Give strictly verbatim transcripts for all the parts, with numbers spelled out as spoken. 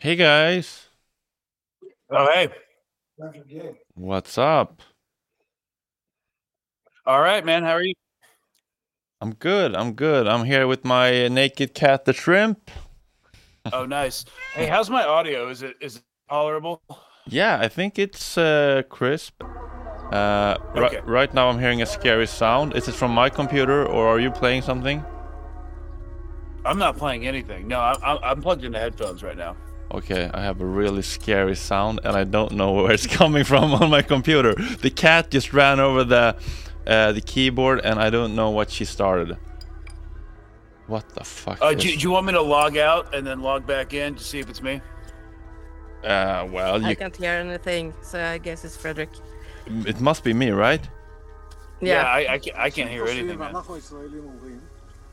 Hey guys. Oh, hey. What's up? All right, man. How are you? I'm good. I'm good. I'm here with my naked cat, the shrimp. Oh, nice. Hey, how's my audio? Is it is it tolerable? Yeah, I think it's uh, crisp. Uh, okay. r- right now I'm hearing a scary sound. Is it from my computer or are you playing something? I'm not playing anything. No, I'm, I'm plugged into headphones right now. Okay, I have a really scary sound and I don't know where it's coming from on my computer. The cat just ran over the uh, the keyboard and I don't know what she started. What the fuck? Uh, do, do you want me to log out and then log back in to see if it's me? Uh, well, you... I can't hear anything, so I guess it's Frederick. It must be me, right? Yeah, yeah I, I, can't, I can't hear anything, man.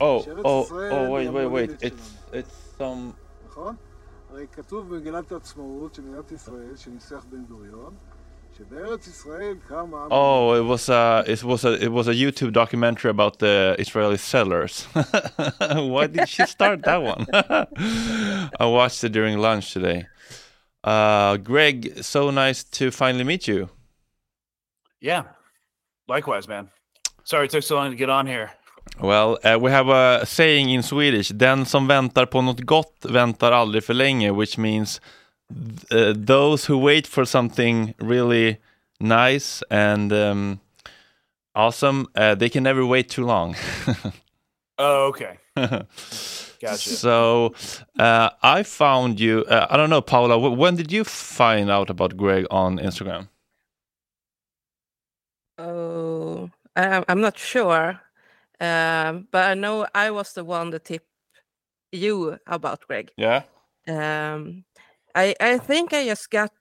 Oh, oh, oh, wait, wait, wait. It's, it's some... Um... הרי כתוב במגילת העצמאות של מדינת ישראל שניסח בן גוריון שבארץ ישראל קמה... Oh, it was a it was a it was a YouTube documentary about the Israeli settlers. Why did she start that one? I watched it during lunch today. Uh, Greg, so nice to finally meet you. Yeah, likewise, man. Sorry it took so long to get on here. Well, uh, we have a saying in Swedish, den som väntar på något gott väntar aldrig för länge, which means th- uh, those who wait for something really nice and um, awesome, uh, they can never wait too long. Oh, okay. Gotcha. So uh, I found you, uh, I don't know, Paula, w- when did you find out about Greg on Instagram? Oh, I- I'm not sure. Um, but I know I was the one that tipped you about Greg. Yeah. Um, I I think I just got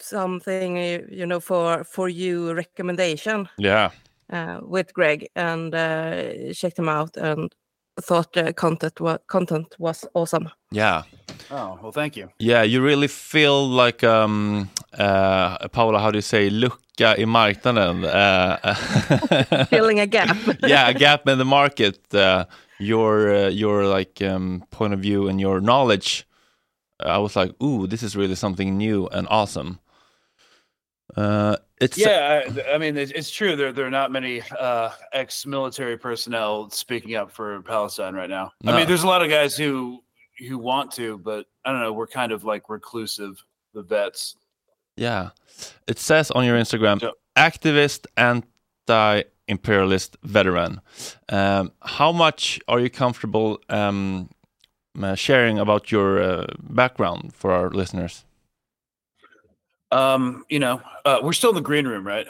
something, you know, for for you recommendation. Yeah. Uh, with Greg and uh, checked him out and thought the content wa- content was awesome. Yeah. Oh well, thank you. Yeah, you really feel like um, uh, Paula. How do you say look? I marknaden. Uh, Filling a gap. Yeah, a gap in the market. Uh, your uh, your like um, point of view and your knowledge. I was like, ooh, this is really something new and awesome. Uh, it's yeah. I, I mean, it's true. There there are not many uh, ex-military personnel speaking up for Palestine right now. No. I mean, there's a lot of guys who who want to, but I don't know. We're kind of like reclusive, the vets. Yeah. It says on your Instagram, so, activist, anti-imperialist veteran. Um, how much are you comfortable um, sharing about your uh, background for our listeners? Um, you know, uh, we're still in the green room, right?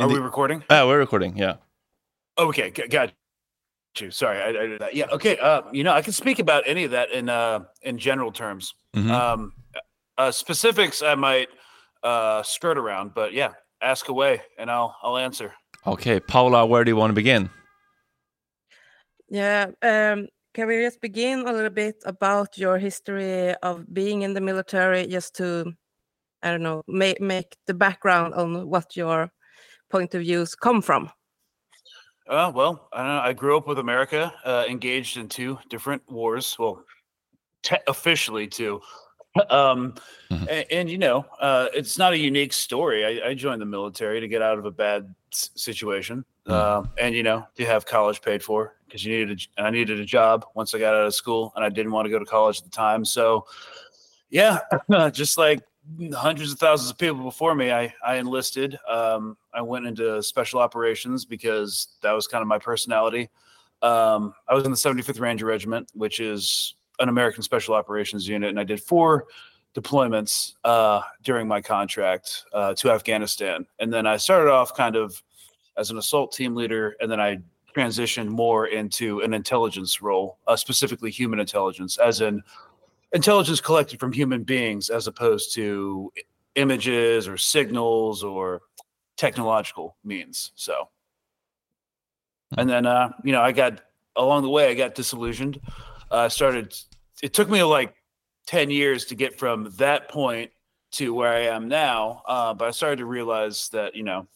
In are the, we recording? Uh, we're recording, yeah. Okay, g- got you. Sorry, I, I did that. Yeah, okay. Uh, you know, I can speak about any of that in uh, in general terms. Mm-hmm. Um Uh, specifics I might uh, skirt around, but yeah, ask away and I'll I'll answer. Okay, Paula, where do you want to begin? Yeah, um, can we just begin a little bit about your history of being in the military, just to, I don't know, make make the background on what your point of views come from? Uh, well, I don't know. I grew up with America, uh, engaged in two different wars. Well, te- officially two. Um, mm-hmm. and, and, you know, uh, it's not a unique story. I, I joined the military to get out of a bad s- situation. Mm-hmm. Uh, and, you know, to have college paid for because you needed, a, and I needed a job once I got out of school and I didn't want to go to college at the time. So yeah, just like hundreds of thousands of people before me, I, I enlisted. Um, I went into special operations because that was kind of my personality. Um, I was in the seventy-fifth Ranger Regiment, which is an American Special Operations Unit, and I did four deployments uh, during my contract uh, to Afghanistan. And then I started off kind of as an assault team leader, and then I transitioned more into an intelligence role, uh, specifically human intelligence, as in intelligence collected from human beings as opposed to images or signals or technological means. So, and then, uh, you know, I got along the way, I got disillusioned. I uh, started, it took me like ten years to get from that point to where I am now. Uh, but I started to realize that, you know,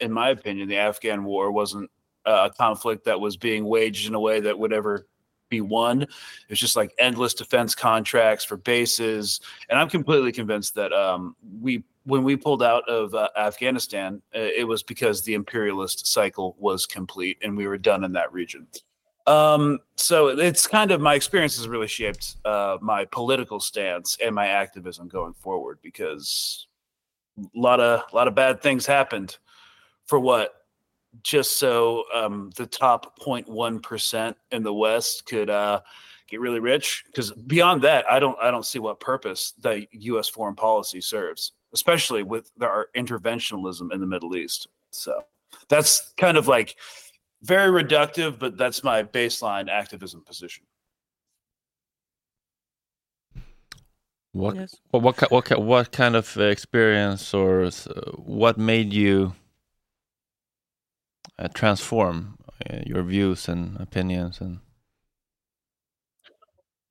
in my opinion, the Afghan war wasn't uh, a conflict that was being waged in a way that would ever be won. It's just like endless defense contracts for bases. And I'm completely convinced that um, we when we pulled out of uh, Afghanistan, uh, it was because the imperialist cycle was complete and we were done in that region. Um, so it's kind of my experience has really shaped uh, my political stance and my activism going forward, because a lot of a lot of bad things happened for what? Just so um, the top zero point one percent in the West could uh, get really rich. Because beyond that, I don't I don't see what purpose the U S foreign policy serves, especially with our interventionalism in the Middle East. So that's kind of like very reductive, but that's my baseline activism position. What yes. what, what what what kind of experience or what made you Uh, transform uh, your views and opinions? And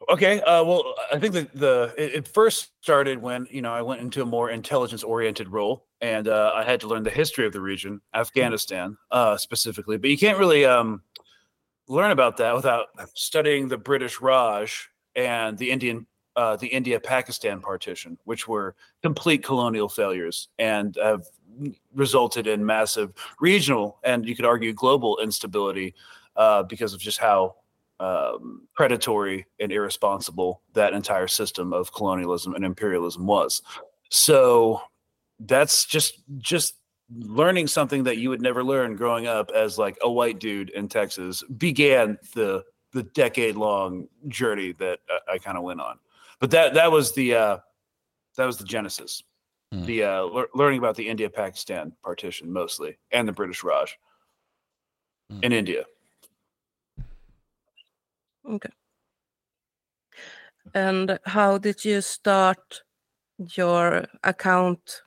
okay, uh, well, I think that the it, it first started when you know I went into a more intelligence-oriented role, and uh, I had to learn the history of the region, Afghanistan uh, specifically. But you can't really um, learn about that without studying the British Raj and the Indian, uh, the India-Pakistan partition, which were complete colonial failures and have resulted in massive regional and you could argue global instability uh, because of just how um, predatory and irresponsible that entire system of colonialism and imperialism was. So that's just just learning something that you would never learn growing up as like a white dude in Texas began the the decade long journey that I, I kind of went on. But that that was the uh, that was the genesis. The uh, le- learning about the India-Pakistan partition mostly, and the British Raj mm. in India. Okay. And how did you start your account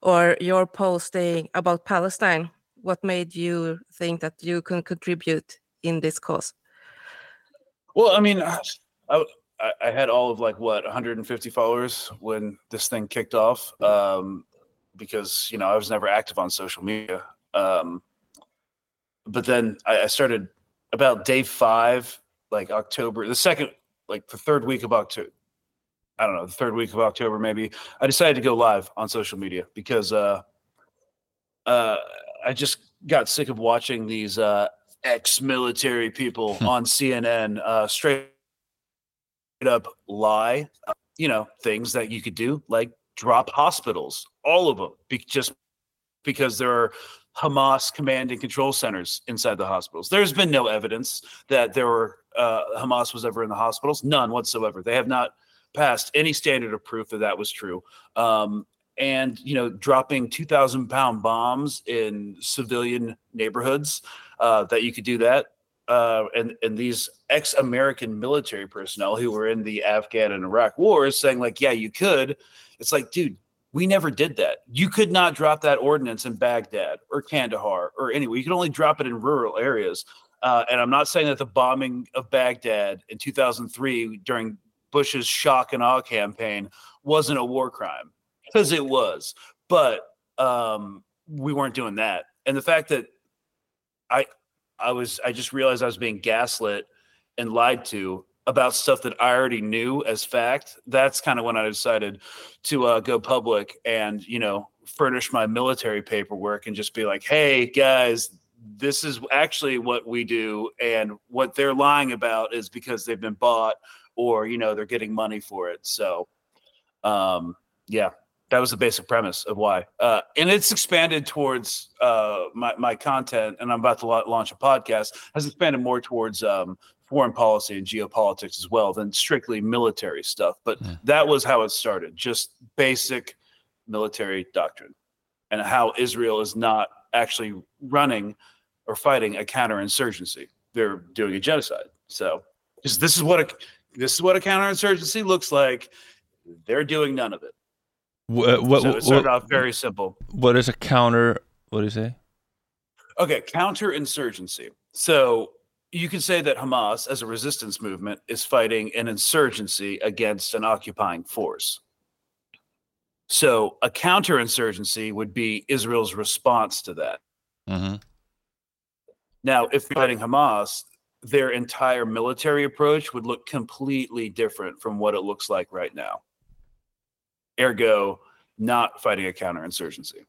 or your posting about Palestine? What made you think that you can contribute in this cause? Well, I mean, I. I I had all of like what one hundred fifty followers when this thing kicked off, um, because you know I was never active on social media. Um, but then I, I started about day five, like October, the second, like the third week of October. I don't know, the third week of October maybe. I decided to go live on social media because uh, uh, I just got sick of watching these uh, ex-military people on C N N uh, straight up lie, you know, things that you could do, like drop hospitals, all of them, be- just because there are Hamas command and control centers inside the hospitals. There's been no evidence that there were uh, Hamas was ever in the hospitals, none whatsoever. They have not passed any standard of proof that that was true. Um, and, you know, dropping two thousand pound bombs in civilian neighborhoods, uh, that you could do that. Uh, and, and these ex-American military personnel who were in the Afghan and Iraq wars saying like, yeah, you could. It's like, dude, we never did that. You could not drop that ordinance in Baghdad or Kandahar or anywhere. You could only drop it in rural areas. Uh, and I'm not saying that the bombing of Baghdad in two thousand three during Bush's shock and awe campaign wasn't a war crime, because it was. But um, we weren't doing that. And the fact that I – I was, I just realized I was being gaslit and lied to about stuff that I already knew as fact. That's kind of when I decided to uh, go public and, you know, furnish my military paperwork and just be like, hey guys, this is actually what we do. And what they're lying about is because they've been bought or, you know, they're getting money for it. So, um, yeah. That was the basic premise of why. Uh, and it's expanded towards uh, my, my content, and I'm about to la- launch a podcast, has expanded more towards um, foreign policy and geopolitics as well than strictly military stuff. But yeah. That was how it started, just basic military doctrine and how Israel is not actually running or fighting a counterinsurgency. They're doing a genocide. So because this is what a, this is what a counterinsurgency looks like. They're doing none of it. What, what, so it started what, off very simple. What is a counter? What do you say? Okay, counterinsurgency. So you can say that Hamas, as a resistance movement, is fighting an insurgency against an occupying force. So a counterinsurgency would be Israel's response to that. Mm-hmm. Now, if you're fighting Hamas, their entire military approach would look completely different from what it looks like right now. Ergo, not fighting a counterinsurgency.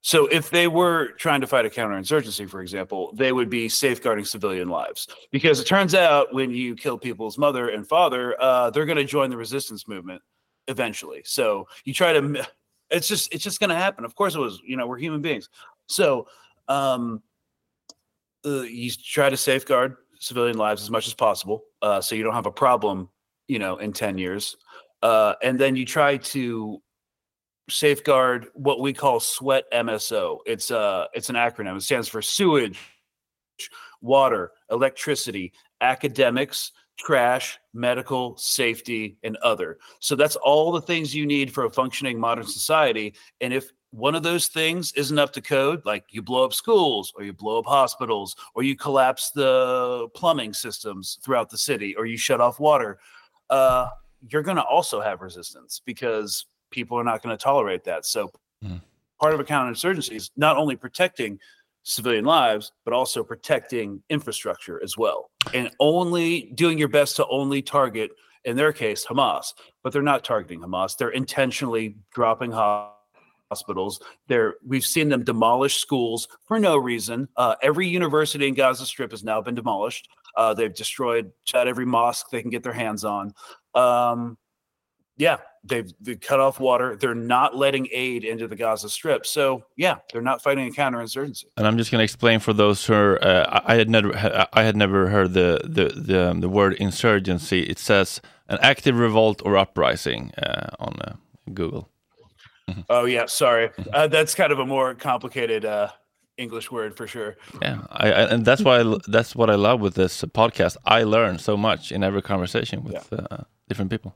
So if they were trying to fight a counterinsurgency, for example, they would be safeguarding civilian lives. Because it turns out when you kill people's mother and father, uh, they're going to join the resistance movement eventually. So you try to – it's just it's just going to happen. Of course it was. You know, we're human beings. So um, uh, you try to safeguard civilian lives as much as possible uh, so you don't have a problem, you know, in ten years. Uh, and then you try to – safeguard what we call sweat M S O. It's uh it's an acronym. It stands for sewage, water, electricity, academics, trash, medical, safety, and other. So that's all the things you need for a functioning modern society. And if one of those things isn't up to code, like you blow up schools or you blow up hospitals or you collapse the plumbing systems throughout the city or you shut off water, uh, you're going to also have resistance because people are not going to tolerate that. So mm. part of a counterinsurgency is not only protecting civilian lives, but also protecting infrastructure as well. And only doing your best to only target, in their case, Hamas. But they're not targeting Hamas. They're intentionally dropping hospitals. They're, we've seen them demolish schools for no reason. Uh, every university in Gaza Strip has now been demolished. Uh, they've destroyed shot every mosque they can get their hands on. Um, yeah. They've, they've cut off water. They're not letting aid into the Gaza Strip. So, yeah, they're not fighting a counterinsurgency. And I'm just going to explain for those who are, uh, I had never I had never heard the the, the, the word insurgency. It says an active revolt or uprising uh, on uh, Google. Oh, yeah, sorry. Uh, that's kind of a more complicated uh, English word for sure. Yeah, I, I, and that's why I, that's what I love with this podcast. I learn so much in every conversation with yeah. uh, different people.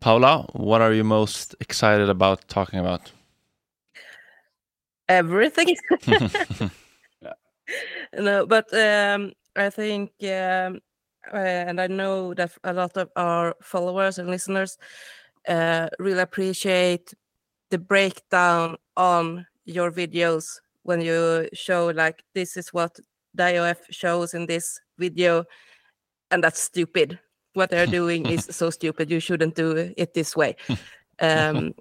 Paula, what are you most excited about talking about? Everything. yeah. No, but um, I think, um, and I know that a lot of our followers and listeners uh, really appreciate the breakdown on your videos when you show, like, this is what the I O F shows in this video, and that's stupid. What they're doing is so stupid. You shouldn't do it this way. Um,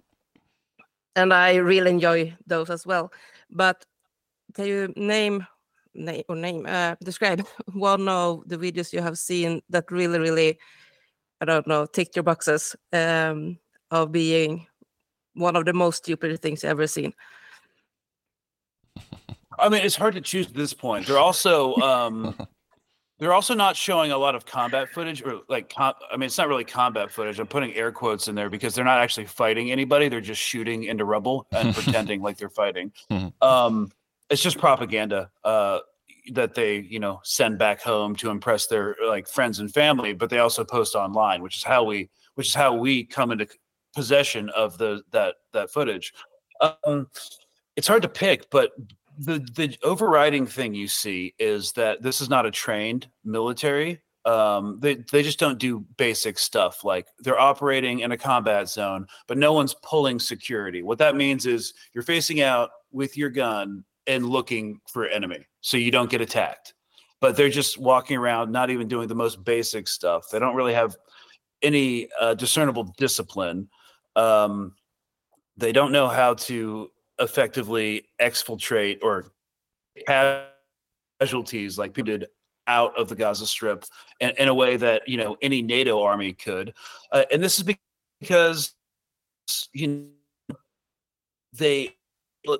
and I really enjoy those as well. But can you name, name or name, uh, describe one of the videos you have seen that really, really, I don't know, ticked your boxes um, of being one of the most stupid things you've ever seen? I mean, it's hard to choose at this point. They're also... Um... They're also not showing a lot of combat footage or like, com- I mean, it's not really combat footage. I'm putting air quotes in there because they're not actually fighting anybody. They're just shooting into rubble and pretending like they're fighting. Um, it's just propaganda uh, that they, you know, send back home to impress their like friends and family, but they also post online, which is how we, which is how we come into possession of the, that, that footage. Um, it's hard to pick, but The the overriding thing you see is that this is not a trained military. Um, they, they just don't do basic stuff. Like they're operating in a combat zone, but no one's pulling security. What that means is you're facing out with your gun and looking for enemy so you don't get attacked. But they're just walking around, not even doing the most basic stuff. They don't really have any uh, discernible discipline. Um, they don't know how to effectively exfiltrate or casualties like people did out of the Gaza Strip in, in a way that, you know, any NATO army could. Uh, and this is because, you know, they,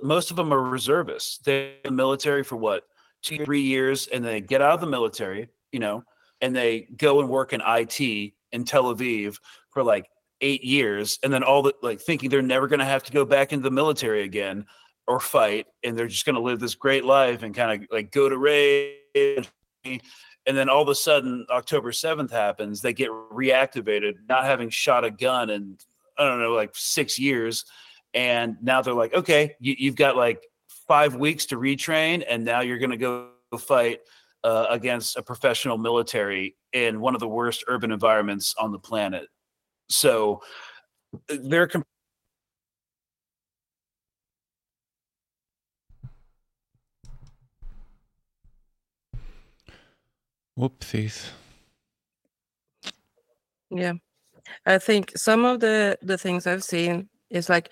most of them are reservists. They're in the military for what, two, three years, and they get out of the military, you know, and they go and work in I T in Tel Aviv for like eight years, and then all the like thinking they're never going to have to go back into the military again or fight, and they're just going to live this great life and kind of like go to raid. And then all of a sudden October seventh happens, they get reactivated, not having shot a gun in I don't know like six years, and now they're like, okay, you, you've got like five weeks to retrain, and now you're going to go fight uh, against a professional military in one of the worst urban environments on the planet. So they're comp- Whoopsies. Yeah, I think some of the, the things I've seen is like,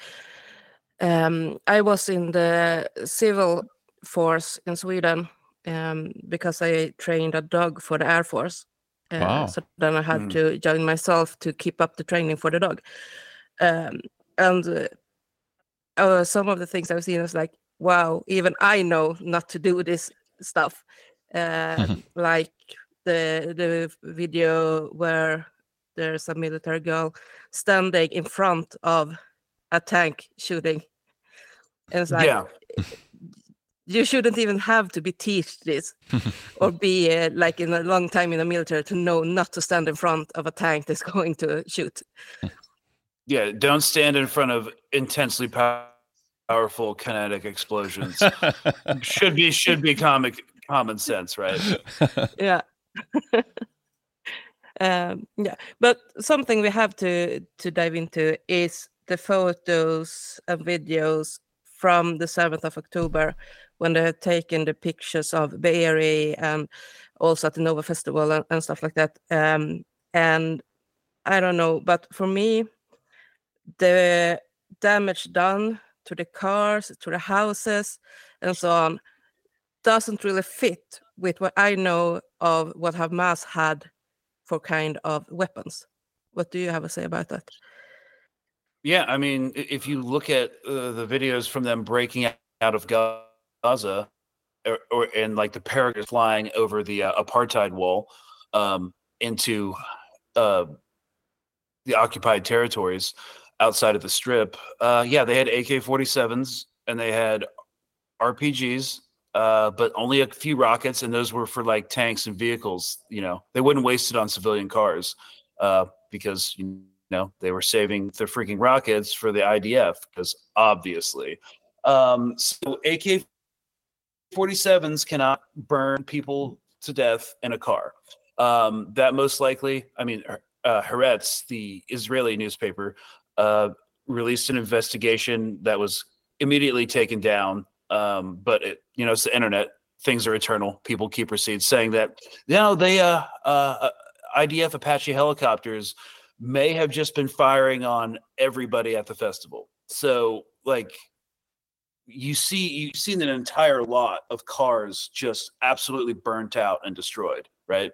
um, I was in the civil force in Sweden um, because I trained a dog for the Air Force. Uh, wow. So then I had mm. to join myself to keep up the training for the dog. Um, and uh, some of the things I've seen is like, wow, even I know not to do this stuff. Uh, like the the video where there's a military girl standing in front of a tank shooting. And it's like, yeah. You shouldn't even have to be taught this or be uh, like in a long time in the military to know not to stand in front of a tank that's going to shoot. Yeah, don't stand in front of intensely power- powerful kinetic explosions. should be should be comic common sense, right? Yeah. Um, yeah, but something we have to, to dive into is the photos and videos from the seventh of October, when they had taken the pictures of Be'eri and also at the Nova Festival and, and stuff like that. Um, and I don't know, but for me, the damage done to the cars, to the houses, and so on, doesn't really fit with what I know of what Hamas had for kind of weapons. What do you have to say about that? Yeah, I mean, if you look at uh, the videos from them breaking out of Gaza, or, or and like the paragraphs flying over the uh, apartheid wall um, into uh, the occupied territories outside of the Strip, uh, yeah, they had A K forty-sevens and they had R P Gs. Uh, but only a few rockets, and those were for like tanks and vehicles. You know, they wouldn't waste it on civilian cars uh, because, you know, they were saving their freaking rockets for the I D F because obviously. Um, so A K forty-sevens cannot burn people to death in a car. Um, that most likely, I mean, uh, Haaretz, the Israeli newspaper, uh, released an investigation that was immediately taken down. Um, but it, you know, it's the internet. Things are eternal. People keep receipts saying that, you know, they uh, uh, I D F Apache helicopters may have just been firing on everybody at the festival. So, like, you see, you've seen an entire lot of cars just absolutely burnt out and destroyed, right?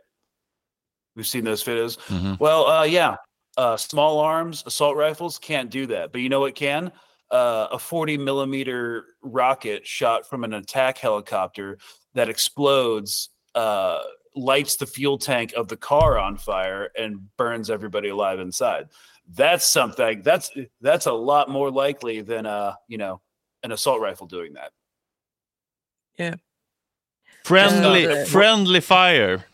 We've seen those videos. Mm-hmm. Well, uh, yeah, uh, small arms, assault rifles can't do that, but you know what can? Uh, a forty millimeter rocket shot from an attack helicopter that explodes, uh, lights the fuel tank of the car on fire and burns everybody alive inside. That's something that's, that's a lot more likely than, uh, you know, an assault rifle doing that. Yeah. Friendly, uh, friendly fire.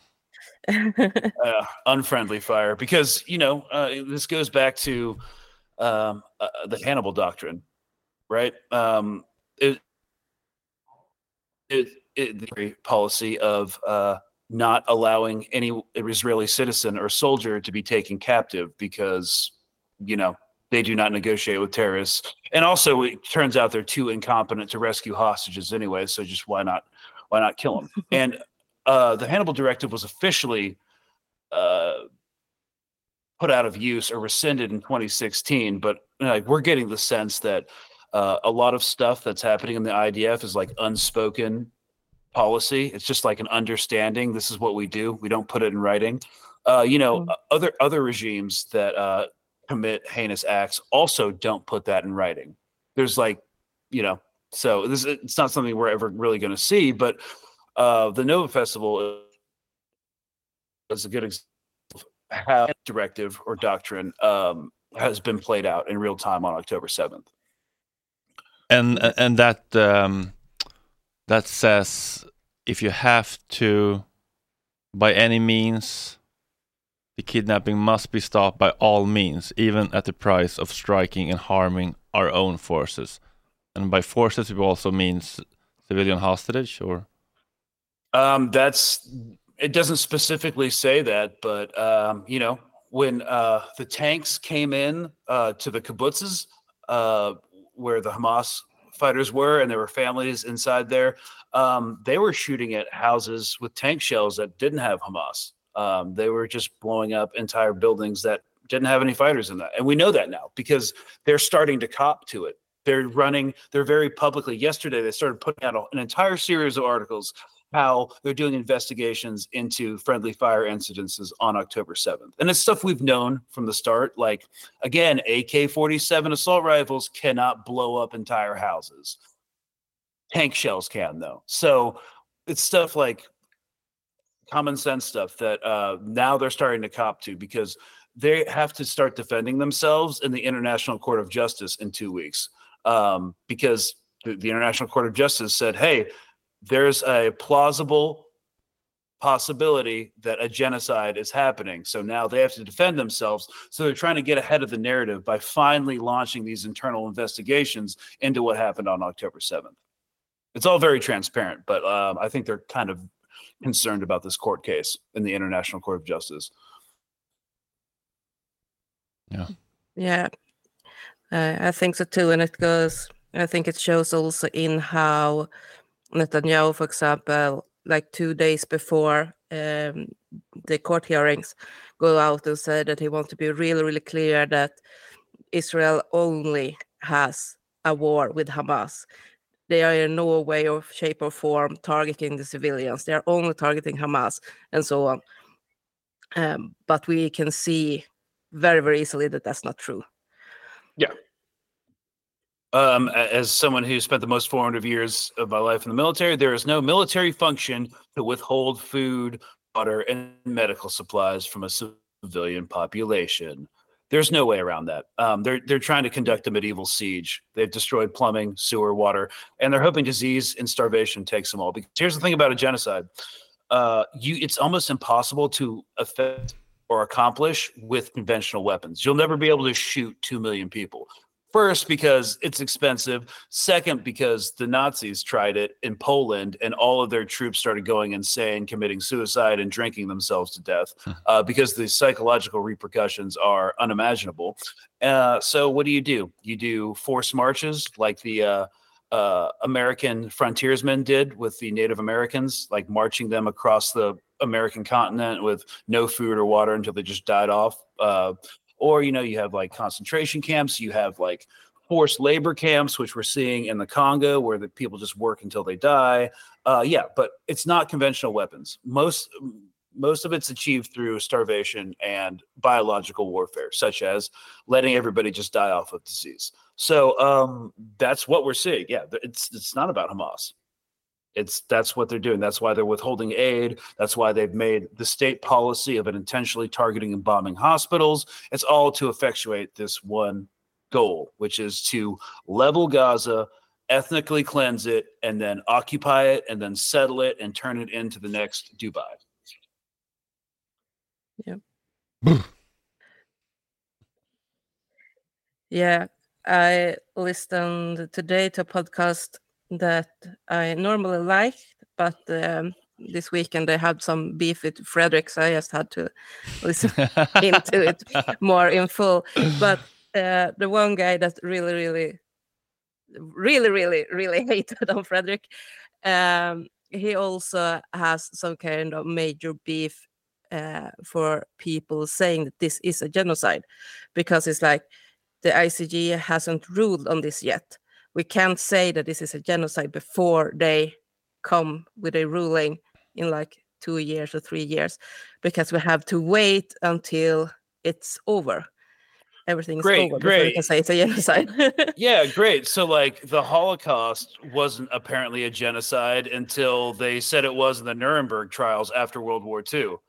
uh, unfriendly fire, because, you know, uh, this goes back to, um, uh, the Hannibal doctrine. Right, um, it, it, it, the policy of uh, not allowing any Israeli citizen or soldier to be taken captive because, you know, they do not negotiate with terrorists, and also it turns out they're too incompetent to rescue hostages anyway. So just why not? Why not kill them? And uh, the Hannibal directive was officially uh, put out of use or rescinded in twenty sixteen, but like, we're getting the sense that. Uh, a lot of stuff that's happening in the I D F is like unspoken policy. It's just like an understanding. This is what we do. We don't put it in writing. Uh, you know, mm-hmm. other other regimes that uh, commit heinous acts also don't put that in writing. There's like, you know, so this it's not something we're ever really going to see. But uh, the Nova Festival is a good example of how directive or doctrine um, has been played out in real time on October seventh. And and that um, that says if you have to, by any means, the kidnapping must be stopped by all means, even at the price of striking and harming our own forces. And by forces, it also means civilian hostage, or um, that's it doesn't specifically say that, but um, you know, when uh, the tanks came in uh, to the kibbutzes. Uh, where the Hamas fighters were, and there were families inside there. Um, they were shooting at houses with tank shells that didn't have Hamas. Um, they were just blowing up entire buildings that didn't have any fighters in that. And we know that now because they're starting to cop to it. They're running, they're very publicly. Yesterday, they started putting out an entire series of articles how they're doing investigations into friendly fire incidences on October seventh. And it's stuff we've known from the start. Like, again, A K forty-seven assault rifles cannot blow up entire houses. Tank shells can, though. So it's stuff like common sense stuff that uh, now they're starting to cop to because they have to start defending themselves in the International Court of Justice in two weeks. Um, because the, the International Court of Justice said, hey, there's a plausible possibility that a genocide is happening. So now they have to defend themselves. So they're trying to get ahead of the narrative by finally launching these internal investigations into what happened on October seventh. It's all very transparent, but um, I think they're kind of concerned about this court case in the International Court of Justice. Yeah. Yeah. Uh, I think so too. And it goes, I think it shows also in how Netanyahu, for example, like two days before um, the court hearings, go out and say that he wants to be really, really clear that Israel only has a war with Hamas. They are in no way or shape or form targeting the civilians. They are only targeting Hamas and so on. Um, but we can see very, very easily that that's not true. Yeah. Um, as someone who spent the most four hundred years of my life in the military, there is no military function to withhold food, water, and medical supplies from a civilian population. There's no way around that. Um, they're they're trying to conduct a medieval siege. They've destroyed plumbing, sewer, water, and they're hoping disease and starvation takes them all. Because here's the thing about a genocide. Uh, you it's almost impossible to affect or accomplish with conventional weapons. You'll never be able to shoot two million people. First, because it's expensive. Second, because the Nazis tried it in Poland and all of their troops started going insane, committing suicide and drinking themselves to death uh, because the psychological repercussions are unimaginable. Uh, so what do you do? You do forced marches like the uh, uh, American frontiersmen did with the Native Americans, like marching them across the American continent with no food or water until they just died off. Uh, Or, you know, you have like concentration camps, you have like forced labor camps, which we're seeing in the Congo where the people just work until they die. Uh, yeah, but it's not conventional weapons. Most most of it's achieved through starvation and biological warfare, such as letting everybody just die off of disease. So um, that's what we're seeing. Yeah, it's it's not about Hamas. It's that's what they're doing. That's why they're withholding aid. That's why they've made the state policy of it intentionally targeting and bombing hospitals. It's all to effectuate this one goal, which is to level Gaza, ethnically cleanse it, and then occupy it, and then settle it, and turn it into the next Dubai. Yeah. Yeah. I listened today to a podcast that I normally like, but um, this weekend they had some beef with Frederick, so I just had to listen into it more in full. But uh, the one guy that really, really, really, really, really hated on Frederick, um, he also has some kind of major beef uh, for people saying that this is a genocide, because it's like the I C J hasn't ruled on this yet. We can't say that this is a genocide before they come with a ruling in like two years or three years, because we have to wait until it's over. Everything's great, over great. before we can say it's a genocide. Yeah, great. So like the Holocaust wasn't apparently a genocide until they said it was in the Nuremberg trials after World War Two.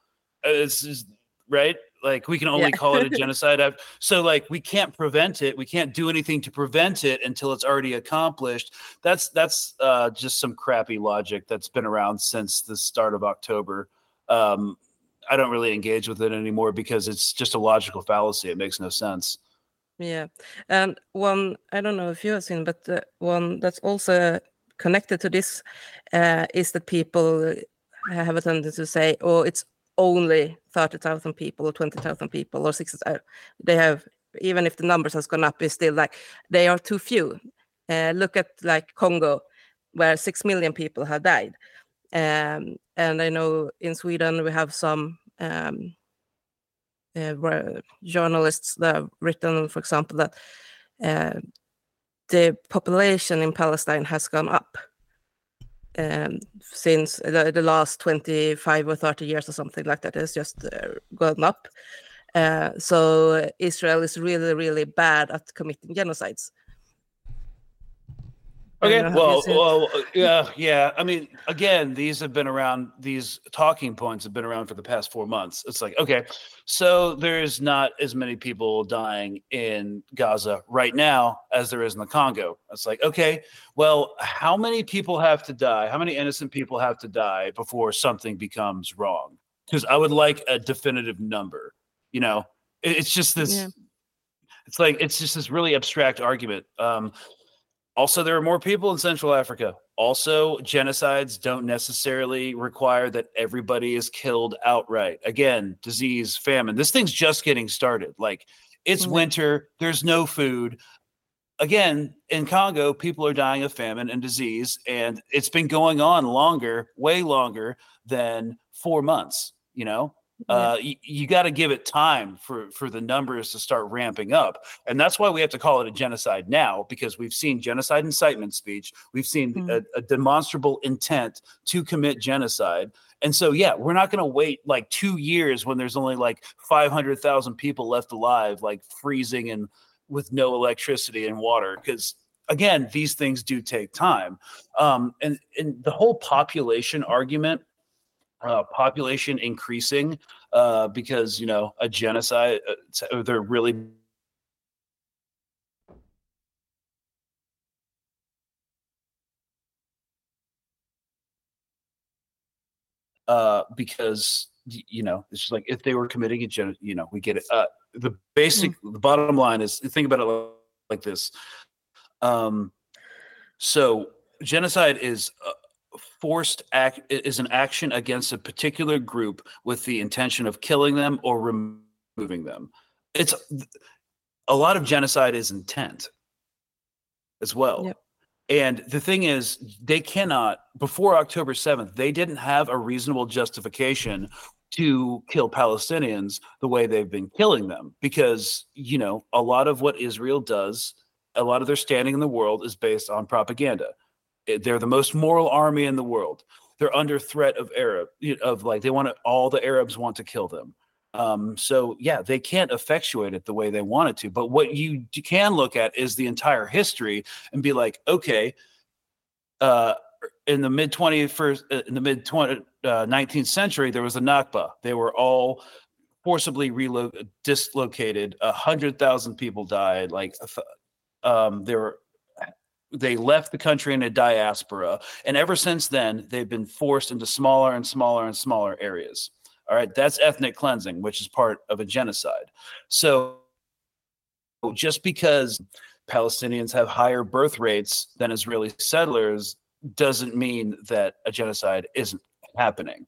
It's just, right? Like we can only yeah. call it a genocide. After. So like we can't prevent it. We can't do anything to prevent it until it's already accomplished. That's that's uh, just some crappy logic that's been around since the start of October. Um, I don't really engage with it anymore because it's just a logical fallacy. It makes no sense. Yeah. And one, I don't know if you have seen, but uh, one that's also connected to this uh, is that people have a tendency to say, oh, it's only thirty thousand people or twenty thousand people or sixty thousand. They have, even if the numbers has gone up, it's still like they are too few. Uh, look at like Congo, where six million people have died. Um, and I know in Sweden we have some um, uh, journalists that have written, for example, that uh, the population in Palestine has gone up um, since the, the last twenty-five or thirty years or something like that. It's just uh, gone up. Uh, so Israel is really, really bad at committing genocides. Okay, well, well, yeah, yeah. I mean, again, these have been around, these talking points have been around for the past four months. It's like, okay, so there's not as many people dying in Gaza right now as there is in the Congo. It's like, okay, well, how many people have to die? How many innocent people have to die before something becomes wrong? Because I would like a definitive number, you know? It's just this, yeah. it's like, it's just this really abstract argument. Um, Also, there are more people in Central Africa. Also, genocides don't necessarily require that everybody is killed outright. Again, disease, famine. This thing's just getting started. Like, it's mm-hmm. winter. There's no food. Again, in Congo, people are dying of famine and disease, and it's been going on longer, way longer than four months, you know? Uh, you, you got to give it time for, for the numbers to start ramping up. And that's why we have to call it a genocide now, because we've seen genocide incitement speech. We've seen mm-hmm. a, a demonstrable intent to commit genocide. And so, yeah, we're not going to wait like two years when there's only like five hundred thousand people left alive, like freezing and with no electricity and water. Because, again, these things do take time. Um, and, and the whole population argument, Uh, population increasing uh, because, you know, a genocide, uh, they're really. Uh, because, you know, it's just like if they were committing a gen, you know, we get it. Uh, the basic, mm-hmm. the bottom line is think about it like this. Um, so genocide is. Uh, Forced act is an action against a particular group with the intention of killing them or removing them. It's a lot of genocide is intent as well. Yep. And the thing is, they cannot, before October seventh, they didn't have a reasonable justification to kill Palestinians the way they've been killing them, because, you know, a lot of what Israel does, a lot of their standing in the world is based on propaganda. They're the most moral army in the world. They're under threat of Arab, of like they want to, all the Arabs want to kill them. Um, so yeah, they can't effectuate it the way they want it to. But what you can look at is the entire history and be like, okay, uh, in the mid twenty-first, in the mid nineteenth century, there was a Nakba. They were all forcibly relocated, dislocated. A hundred thousand people died. Like um, there were. They left the country in a diaspora. And ever since then, they've been forced into smaller and smaller and smaller areas. All right. That's ethnic cleansing, which is part of a genocide. So just because Palestinians have higher birth rates than Israeli settlers doesn't mean that a genocide isn't happening.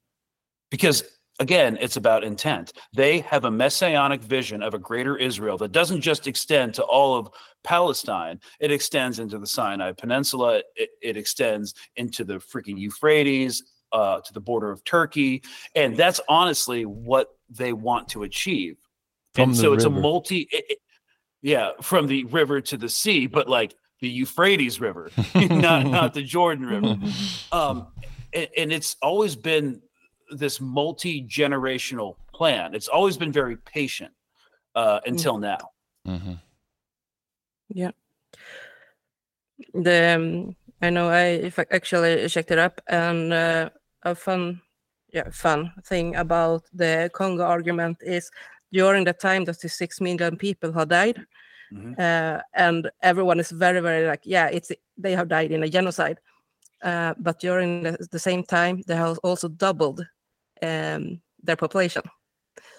Because again, it's about intent. They have a messianic vision of a greater Israel that doesn't just extend to all of Palestine. It extends into the Sinai Peninsula. It, it extends into the freaking Euphrates, uh, to the border of Turkey. And that's honestly what they want to achieve. From and so it's river. a multi, it, it, yeah, from the river to the sea, but like the Euphrates River, not, not the Jordan River. Um, and, and it's always been this multi-generational plan. It's always been very patient uh, until mm. now. Mm-hmm. Yeah. The um, I know I if I actually checked it up, and uh, a fun, yeah, fun thing about the Congo argument is during the time that the six million people have died, mm-hmm. uh, and everyone is very, very like, yeah, it's they have died in a genocide. Uh, but during the, the same time, they have also doubled Um, their population.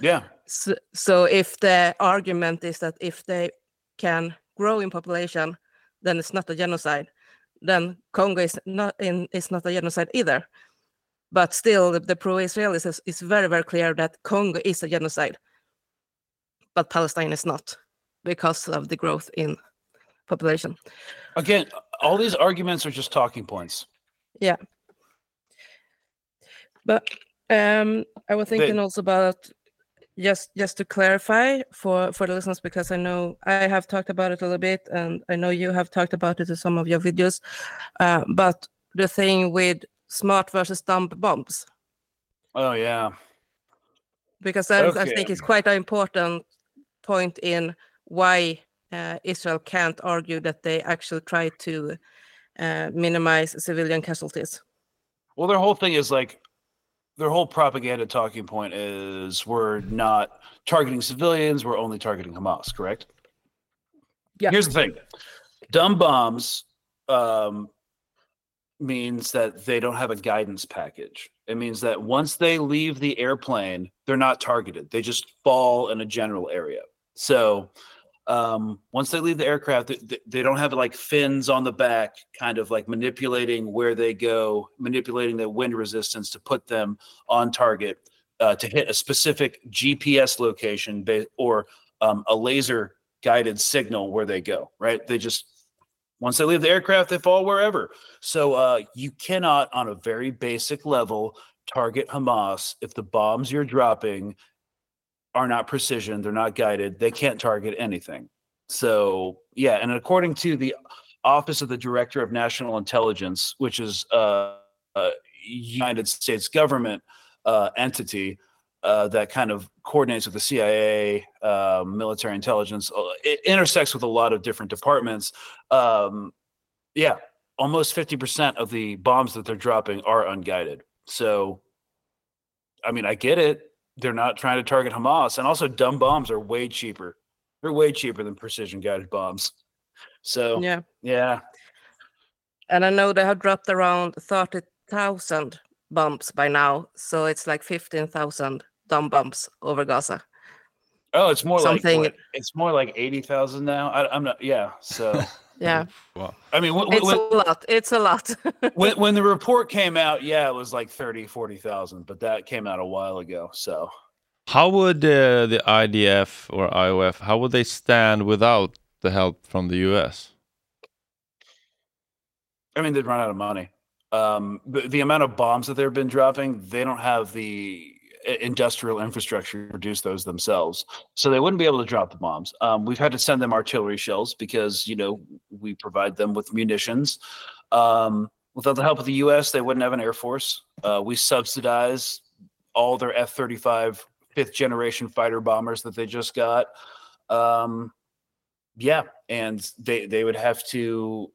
Yeah. So, so if the argument is that if they can grow in population, then it's not a genocide. Then Congo is not in is not a genocide either. But still, the, the pro-Israelis is, is very very clear that Congo is a genocide, but Palestine is not because of the growth in population. Again, all these arguments are just talking points. Yeah. But um, I was thinking they, also about, just just to clarify for, for the listeners, because I know I have talked about it a little bit, and I know you have talked about it in some of your videos, uh, but the thing with smart versus dumb bombs. Oh, yeah. Because that, okay. I think it's quite an important point in why uh, Israel can't argue that they actually try to uh, minimize civilian casualties. Well, their whole thing is like, their whole propaganda talking point is we're not targeting civilians, we're only targeting Hamas, correct? Yeah. Here's the thing. Dumb bombs um, means that they don't have a guidance package. It means that once they leave the airplane, they're not targeted. They just fall in a general area. So um, once they leave the aircraft, they, they don't have like fins on the back, kind of like manipulating where they go, manipulating the wind resistance to put them on target uh, to hit a specific G P S location or um, a laser guided signal where they go, right? They just, once they leave the aircraft, they fall wherever. So uh, you cannot, on a very basic level, target Hamas if the bombs you're dropping are not precision, they're not guided, they can't target anything. So, yeah, and according to the Office of the Director of National Intelligence, which is uh, a United States government uh, entity uh, that kind of coordinates with the C I A, uh, military intelligence, it intersects with a lot of different departments. Um, yeah, almost fifty percent of the bombs that they're dropping are unguided. So, I mean, I get it. They're not trying to target Hamas. And also dumb bombs are way cheaper. They're way cheaper than precision guided bombs. So, yeah. yeah. And I know they have dropped around thirty thousand bombs by now. So it's like fifteen thousand dumb bombs over Gaza. Oh, it's more Something... like it's more like eighty thousand now. I, I'm not. Yeah. So, yeah. Well, I mean, when, it's when, a lot. It's a lot. when, when the report came out, yeah, it was like thirty, forty thousand, but that came out a while ago. So, how would uh, the I D F or I O F, how would they stand without the help from the U S? I mean, they'd run out of money. Um, the, the amount of bombs that they've been dropping, they don't have the industrial infrastructure to produce those themselves, so they wouldn't be able to drop the bombs. Um, we've had to send them artillery shells because, you know, we provide them with munitions. Um, without the help of the U S, they wouldn't have an air force. Uh, we subsidize all their F thirty-five fifth generation fighter bombers that they just got. Um, yeah, and they they would have to,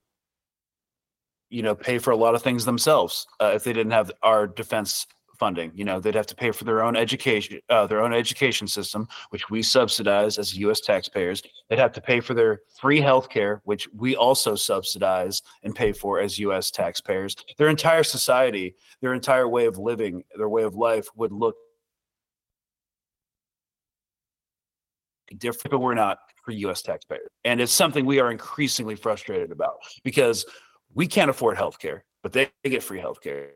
you know, pay for a lot of things themselves uh, if they didn't have our defense funding. You know, they'd have to pay for their own education, uh, their own education system, which we subsidize as U S taxpayers. They'd have to pay for their free healthcare, which we also subsidize and pay for as U S taxpayers. Their entire society, their entire way of living, their way of life would look different, but we're not for U S taxpayers. And it's something we are increasingly frustrated about because we can't afford healthcare, but they get free healthcare.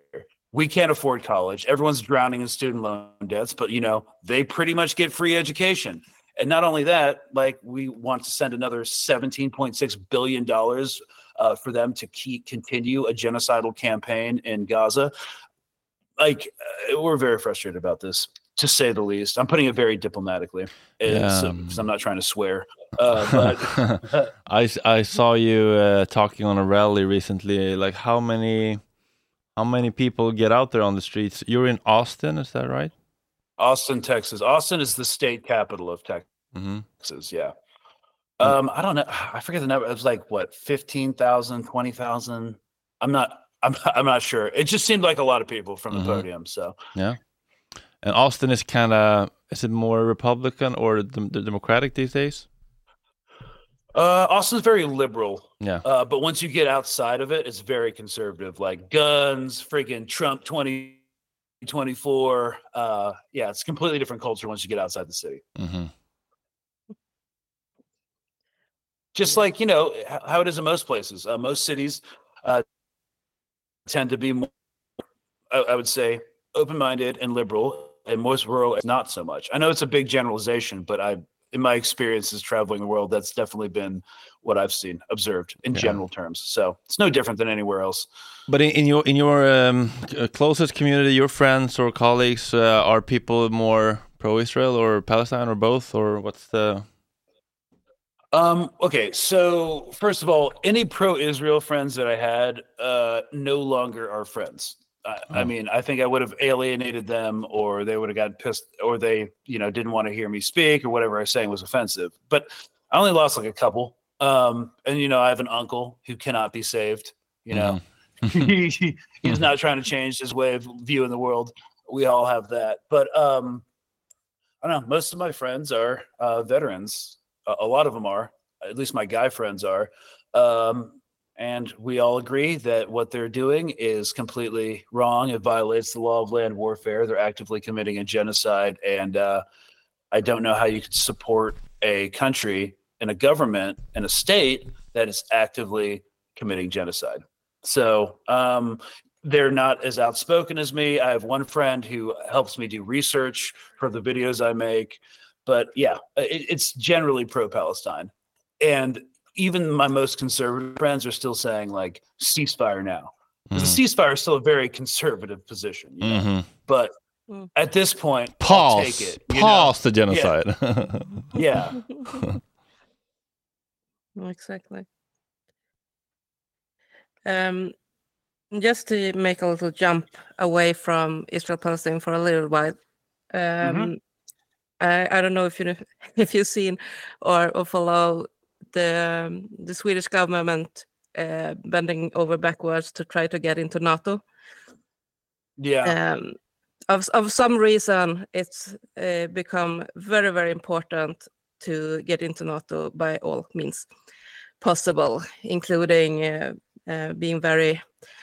We can't afford college. Everyone's drowning in student loan debts, but, you know, they pretty much get free education. And not only that, like, we want to send another seventeen point six billion dollars uh, for them to keep continue a genocidal campaign in Gaza. Like, uh, we're very frustrated about this, to say the least. I'm putting it very diplomatically, because yeah. um, I'm not trying to swear. Uh, but I, I saw you uh, talking on a rally recently. Like, how many... How many people get out there on the streets? You're in Austin, is that right? Austin, Texas. Austin is the state capital of Texas. Mm-hmm. Yeah. Um, I don't know. I forget the number. It was like what, fifteen thousand, twenty thousand. I'm not. I'm. I'm not sure. It just seemed like a lot of people from the mm-hmm. podium. So yeah. And Austin is kind of. Is it more Republican or the, the Democratic these days? Uh, Austin's very liberal. Yeah. Uh, but once you get outside of it, it's very conservative, like guns, freaking Trump twenty twenty-four. Uh, yeah, it's a completely different culture once you get outside the city. Mm-hmm. Just like, you know, how it is in most places. Uh, most cities uh, tend to be more, I, I would say, open-minded and liberal, and most rural is not so much. I know it's a big generalization, but I in my experiences traveling the world, that's definitely been what I've seen, observed in yeah. general terms. So it's no different than anywhere else. But in, in your in your um, closest community, your friends or colleagues, uh, are people more pro-Israel or Palestine or both, or what's the? Um, okay, so first of all, any pro-Israel friends that I had uh, no longer are friends. I, oh. I mean, I think I would have alienated them, or they would have gotten pissed, or they, you know, didn't want to hear me speak, or whatever I was saying was offensive. But I only lost like a couple. Um, and, you know, I have an uncle who cannot be saved. You know, mm. he, he, he's not trying to change his way of viewing the world. We all have that. But um, I don't know. Most of my friends are uh, veterans. A lot of them are, at least my guy friends are. Um, and we all agree that what they're doing is completely wrong. It violates the law of land warfare. They're actively committing a genocide. And uh, I don't know how you could support a country and a government and a state that is actively committing genocide. So um, they're not as outspoken as me. I have one friend who helps me do research for the videos I make. But yeah, it, it's generally pro-Palestine. And even my most conservative friends are still saying, like, ceasefire now. Mm. The ceasefire is still a very conservative position. You know? Mm-hmm. But at this point, pause. I'll take it. Pause know? The genocide. Yeah. yeah. Exactly. Um, just to make a little jump away from Israel-Palestine for a little while. Um, mm-hmm. I, I don't know if you if you've seen or, or follow the um, the Swedish government uh, bending over backwards to try to get into NATO. Yeah. Um, of of some reason, it's uh, become very very important to get into NATO by all means possible, including uh, uh, being very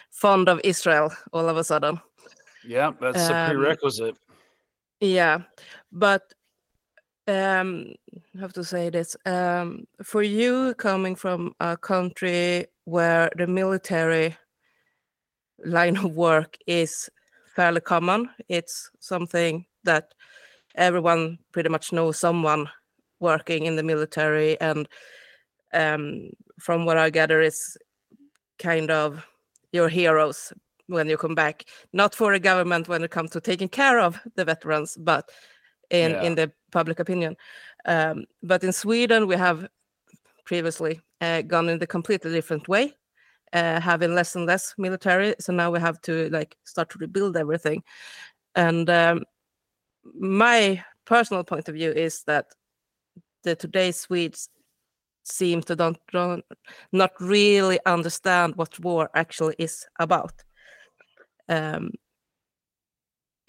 fond of Israel all of a sudden. Yeah, that's um, a prerequisite. Yeah, but. Um, I have to say this, um, for you coming from a country where the military line of work is fairly common, it's something that everyone pretty much knows someone working in the military, and um, from what I gather, it's kind of your heroes when you come back, not for a government when it comes to taking care of the veterans, but in, yeah. in the public opinion. Um, but in Sweden, we have previously uh, gone in a completely different way, uh, having less and less military. So now we have to like start to rebuild everything. And um, my personal point of view is that the today's Swedes seem to don't, don't not really understand what war actually is about. Um,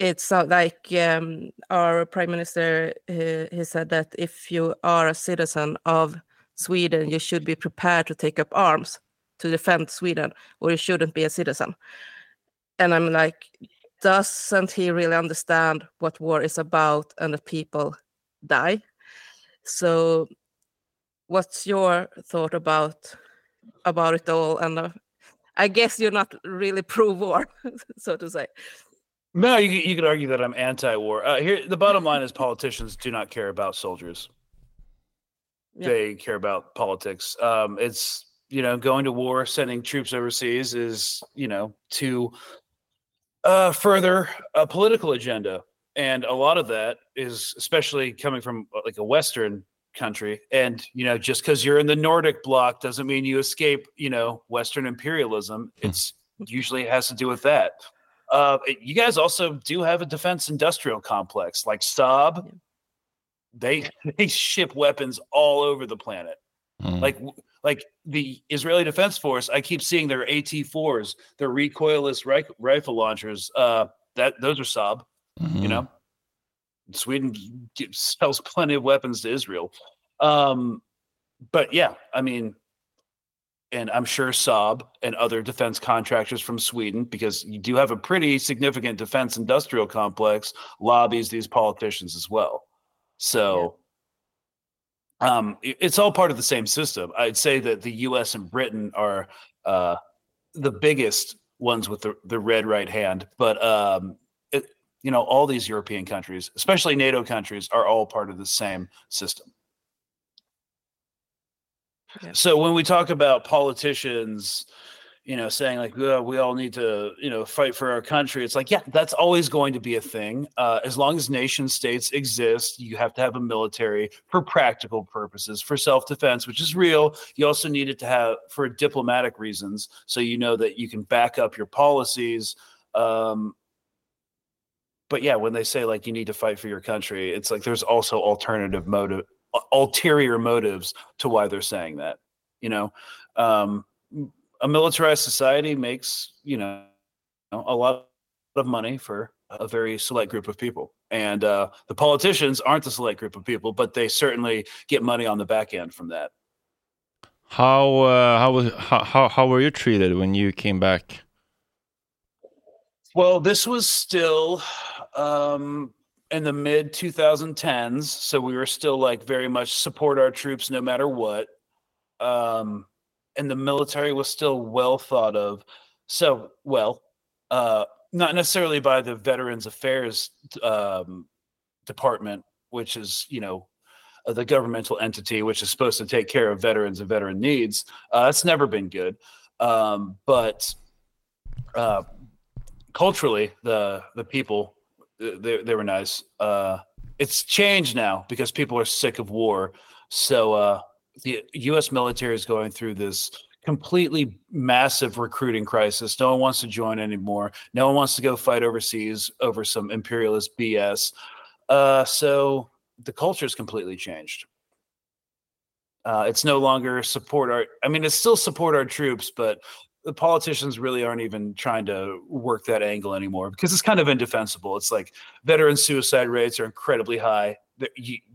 It's like um, our prime minister, he, he said that if you are a citizen of Sweden, you should be prepared to take up arms to defend Sweden, or you shouldn't be a citizen. And I'm like, doesn't he really understand what war is about and that people die? So what's your thought about about it all? And uh, I guess you're not really pro-war, so to say. No, you, you could argue that I'm anti-war. Uh, here, the bottom line is politicians do not care about soldiers. Yeah. They care about politics. Um, it's, you know, going to war, sending troops overseas is, you know, to uh, further a political agenda. And a lot of that is especially coming from like a Western country. And, you know, just because you're in the Nordic bloc doesn't mean you escape, you know, Western imperialism. It's usually it has to do with that. Uh, you guys also do have a defense industrial complex like Saab. Yeah. They they ship weapons all over the planet. Mm. Like like the Israeli Defense Force, I keep seeing their A T fours, their recoilless ri- rifle launchers. Uh, that those are Saab. Mm-hmm. You know, Sweden sells plenty of weapons to Israel. Um, but yeah, I mean. And I'm sure Saab and other defense contractors from Sweden, because you do have a pretty significant defense industrial complex, lobbies these politicians as well. So yeah. um, it's all part of the same system. I'd say that the U S and Britain are uh, the biggest ones with the, the red right hand. But, um, it, you know, all these European countries, especially NATO countries, are all part of the same system. Yeah. So when we talk about politicians, you know, saying like, oh, we all need to, you know, fight for our country. It's like, yeah, that's always going to be a thing. Uh, as long as nation states exist, you have to have a military for practical purposes, for self-defense, which is real. You also need it to have for diplomatic reasons. So, you know, that you can back up your policies. Um, but yeah, when they say like, you need to fight for your country, it's like, there's also alternative motive, ulterior motives to why they're saying that, you know? Um, A militarized society makes, you know, a lot of money for a very select group of people. And uh, the politicians aren't the select group of people, but they certainly get money on the back end from that. How uh, how was how, how how were you treated when you came back? Well, this was still um, in the mid twenty tens, so we were still like very much support our troops no matter what. Um, And the military was still well thought of. So, well, uh, not necessarily by the Veterans Affairs um, Department, which is, you know, the governmental entity, which is supposed to take care of veterans and veteran needs. Uh, it's never been good. Um, but uh, culturally, the the people, they, they were nice. Uh, it's changed now because people are sick of war. So, uh the U S military is going through this completely massive recruiting crisis. No one wants to join anymore. No one wants to go fight overseas over some imperialist B S. Uh, so the culture is completely changed. Uh, it's no longer support our, I mean, it's still support our troops, but the politicians really aren't even trying to work that angle anymore because it's kind of indefensible. It's like veteran suicide rates are incredibly high.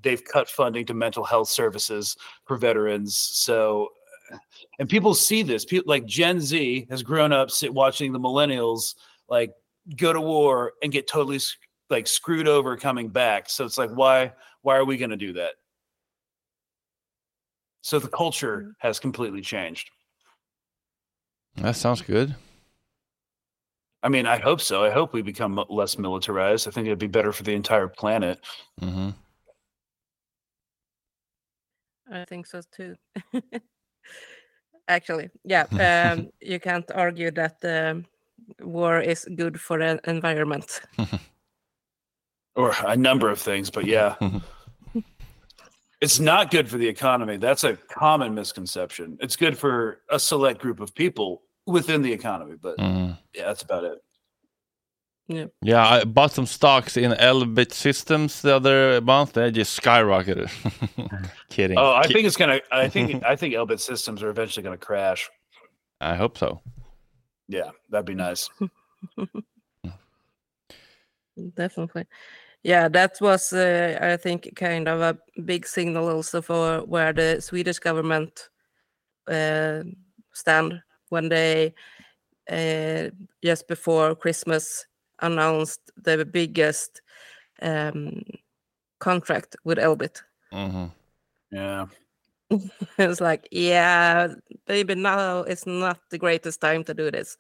They've cut funding to mental health services for veterans. So, and people see this. People like Gen Z has grown up sit watching the millennials like go to war and get totally like screwed over coming back. So it's like, why, why are we going to do that? So the culture has completely changed. That sounds good. I mean, I hope so. I hope we become less militarized. I think it'd be better for the entire planet. Mm-hmm. I think so too. Actually, yeah, um, you can't argue that um, war is good for the environment. Or a number of things, but yeah. It's not good for the economy. That's a common misconception. It's good for a select group of people within the economy, but mm-hmm. yeah, that's about it. Yeah. Yeah, I bought some stocks in Elbit Systems the other month. They just skyrocketed. Kidding. Oh, I Kid- think it's gonna. I think I think Elbit Systems are eventually gonna crash. I hope so. Yeah, that'd be nice. Definitely. Yeah, that was, uh, I think, kind of a big signal also for where the Swedish government uh, stand when they uh, just before Christmas announced the biggest um, contract with Elbit. Mm-hmm. Yeah, it's like, yeah, baby, now it's not the greatest time to do this.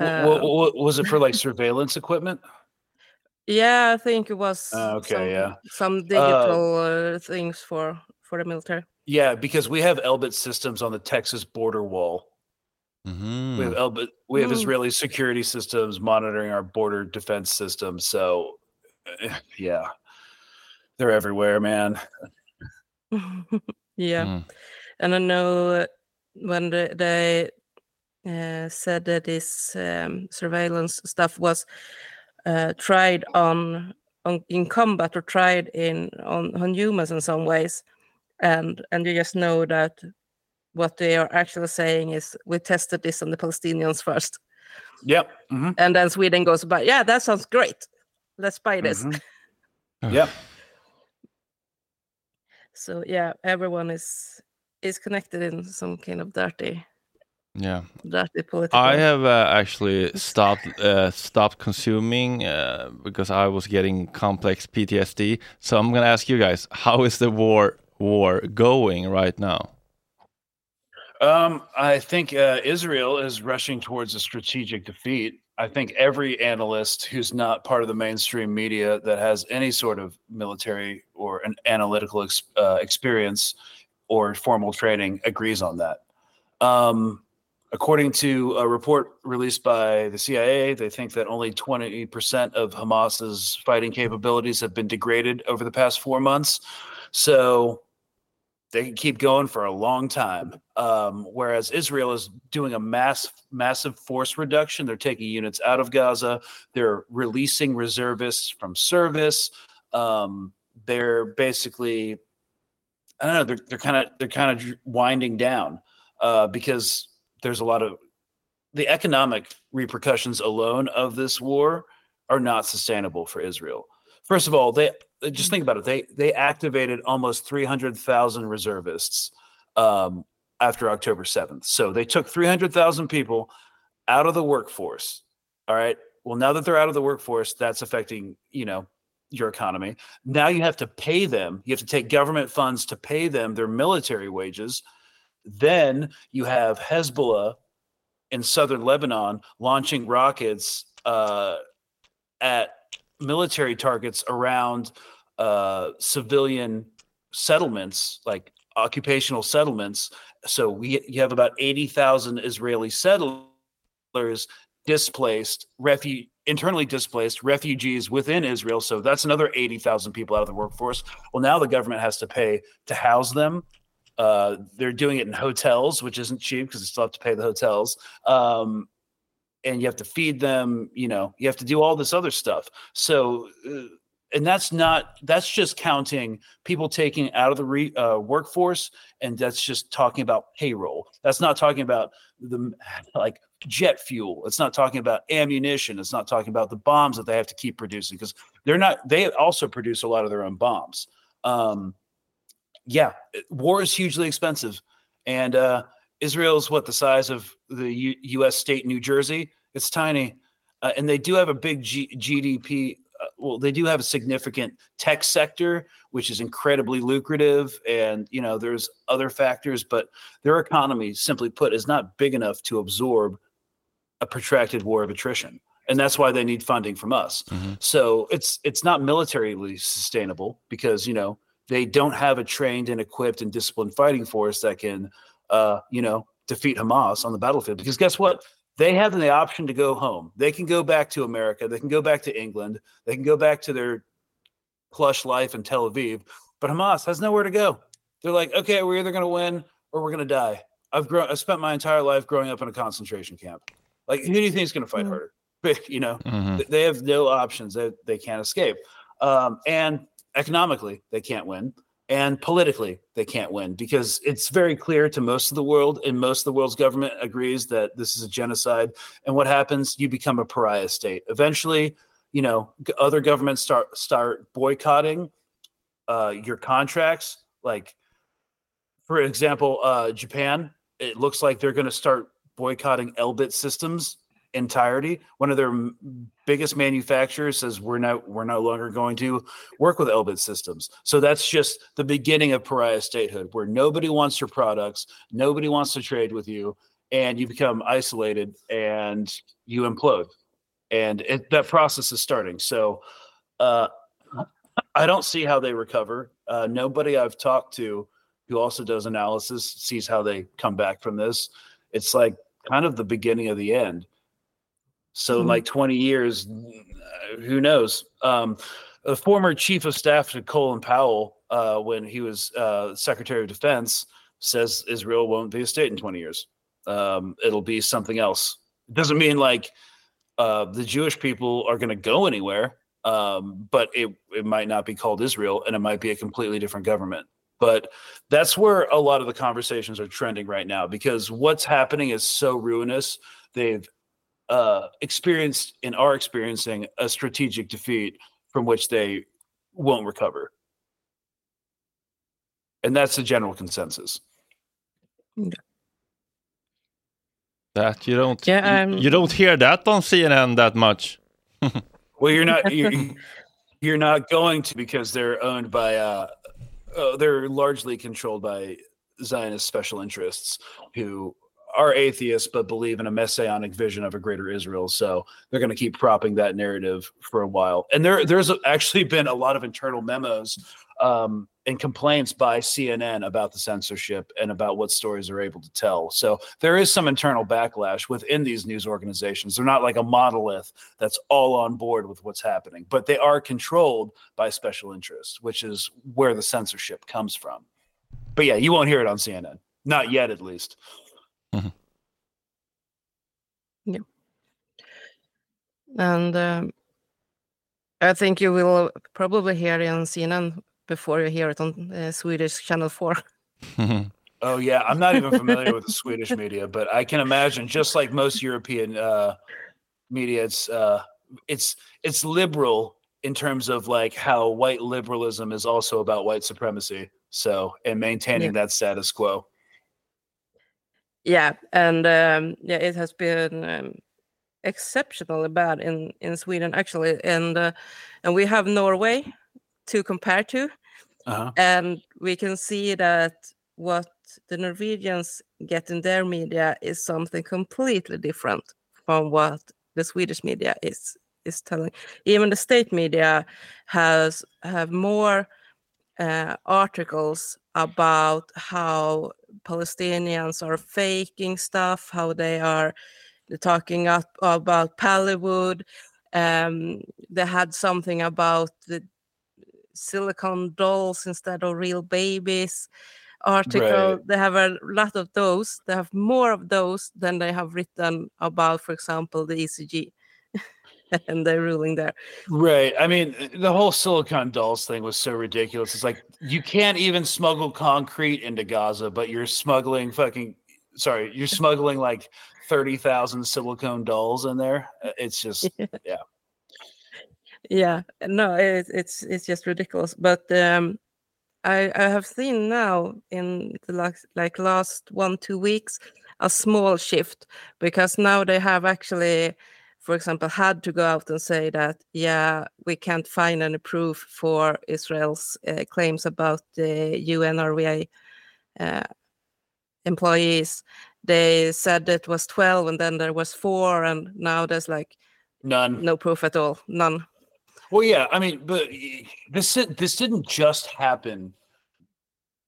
Um, what, what, what, was it for like surveillance equipment? Yeah, I think it was uh, okay, some, yeah. some digital uh, uh, things for, for the military. Yeah, because we have Elbit Systems on the Texas border wall. Mm-hmm. We have Elbit, we have mm. Israeli security systems monitoring our border defense system. So, yeah, they're everywhere, man. Yeah, mm. and I know when the, they uh, said that this um, surveillance stuff was. Uh, tried on, on in combat or tried in on, on humans in some ways, and and you just know that what they are actually saying is we tested this on the Palestinians first. Yep. Mm-hmm. And then Sweden goes by, yeah, that sounds great. Let's buy this. Mm-hmm. Yep. So yeah, everyone is is connected in some kind of dirty. Yeah, I have uh, actually stopped uh, stopped consuming uh, because I was getting complex P T S D. So I'm gonna ask you guys, how is the war war going right now? Um, I think uh, Israel is rushing towards a strategic defeat. I think every analyst who's not part of the mainstream media that has any sort of military or an analytical ex- uh, experience or formal training agrees on that. Um, according to a report released by the C I A, they think that only twenty percent of Hamas's fighting capabilities have been degraded over the past four months. So they can keep going for a long time. Um, whereas Israel is doing a mass, massive force reduction. They're taking units out of Gaza. They're releasing reservists from service. Um, they're basically, I don't know, they're they're kind of they're kind of winding down uh, because there's a lot of the economic repercussions alone of this war are not sustainable for Israel. First of all, they just think about it. They they activated almost three hundred thousand reservists um, after October seventh. So they took three hundred thousand people out of the workforce. All right. Well, now that they're out of the workforce, that's affecting, you know, your economy. Now you have to pay them. You have to take government funds to pay them their military wages. Then you have Hezbollah in southern Lebanon launching rockets uh, at military targets around uh, civilian settlements, like occupational settlements. So we you have about eighty thousand Israeli settlers displaced, refu- internally displaced refugees within Israel. So that's another eighty thousand people out of the workforce. Well, now the government has to pay to house them. Uh, they're doing it in hotels, which isn't cheap because they still have to pay the hotels. Um, and you have to feed them, you know, you have to do all this other stuff. So, and that's not, that's just counting people taking out of the re, uh, workforce. And that's just talking about payroll. That's not talking about the like jet fuel. It's not talking about ammunition. It's not talking about the bombs that they have to keep producing because they're not, they also produce a lot of their own bombs. Um, yeah. War is hugely expensive. And, uh, Israel's what, the size of the U- U.S. state, New Jersey. It's tiny. Uh, and they do have a big G- GDP. Uh, well, they do have a significant tech sector, which is incredibly lucrative. And, you know, there's other factors, but their economy, simply put, is not big enough to absorb a protracted war of attrition. And that's why they need funding from us. Mm-hmm. So it's it's not militarily sustainable because, you know, they don't have a trained and equipped and disciplined fighting force that can – Uh, you know, defeat Hamas on the battlefield. Because guess what? They have the option to go home. They can go back to America. They can go back to England. They can go back to their plush life in Tel Aviv. But Hamas has nowhere to go. They're like, okay, we're either going to win or we're going to die. I've grown. I spent my entire life growing up in a concentration camp. Like, who do you think is going to fight harder? You know, mm-hmm. They have no options. They they can't escape. Um, and economically, they can't win. And politically, they can't win because it's very clear to most of the world, and most of the world's government agrees that this is a genocide. And what happens? You become a pariah state. Eventually, you know, other governments start start boycotting uh, your contracts. Like, for example, uh, Japan. It looks like they're going to start boycotting Elbit Systems entirety. One of their biggest manufacturers says we're not we're no longer going to work with Elbit Systems. So that's just the beginning of pariah statehood, where nobody wants your products, nobody wants to trade with you, and you become isolated and you implode. And it, that process is starting. So uh, I don't see how they recover. Uh, nobody I've talked to who also does analysis sees how they come back from this. It's like kind of the beginning of the end. So in mm-hmm. like twenty years, who knows? Um, the former chief of staff to Colin Powell, uh, when he was uh, Secretary of Defense, says Israel won't be a state in twenty years. Um, it'll be something else. It doesn't mean like uh, the Jewish people are going to go anywhere, um, but it, it might not be called Israel, and it might be a completely different government. But that's where a lot of the conversations are trending right now, because what's happening is so ruinous. They've Uh, experienced and are experiencing a strategic defeat from which they won't recover. And that's the general consensus. That you don't yeah, you, you don't hear that on C N N that much. Well, you're not you're, you're not going to, because they're owned by uh, uh they're largely controlled by Zionist special interests who are atheists but believe in a messianic vision of a greater Israel. So they're going to keep propping that narrative for a while. And there, there's actually been a lot of internal memos um, and complaints by C N N about the censorship and about what stories are able to tell. So there is some internal backlash within these news organizations. They're not like a monolith that's all on board with what's happening, but they are controlled by special interests, which is where the censorship comes from. But yeah, you won't hear it on C N N. Not yet, at least. Mm-hmm. Yeah. And um, I think you will probably hear it on C N N before you hear it on uh, Swedish Channel four. Oh, yeah. I'm not even familiar with the Swedish media, but I can imagine, just like most European uh, media, it's uh, it's it's liberal in terms of like how white liberalism is also about white supremacy. So, and maintaining yeah. that status quo. Yeah, and um, yeah, it has been um, exceptionally bad in, in Sweden, actually, and uh, and we have Norway to compare to, uh-huh. and we can see that what the Norwegians get in their media is something completely different from what the Swedish media is is telling. Even the state media has have more Uh, articles about how Palestinians are faking stuff, how they are talking up about Pallywood. Um, they had something about the silicone dolls instead of real babies article. Right. They have a lot of those. They have more of those than they have written about, for example, the E C G. And they're ruling there. Right. I mean, the whole silicon dolls thing was so ridiculous. It's like, you can't even smuggle concrete into Gaza, but you're smuggling fucking, sorry, you're smuggling like thirty thousand silicone dolls in there. It's just, yeah. Yeah. yeah. No, it, it's it's just ridiculous. But um, I, I have seen now in the last, like last one, two weeks, a small shift, because now they have actually, for example, had to go out and say that, yeah, we can't find any proof for Israel's uh, claims about the U N R W A uh, employees. They said it was twelve and then there was four, and now there's like none, no proof at all, none. Well, yeah, I mean, but this this didn't just happen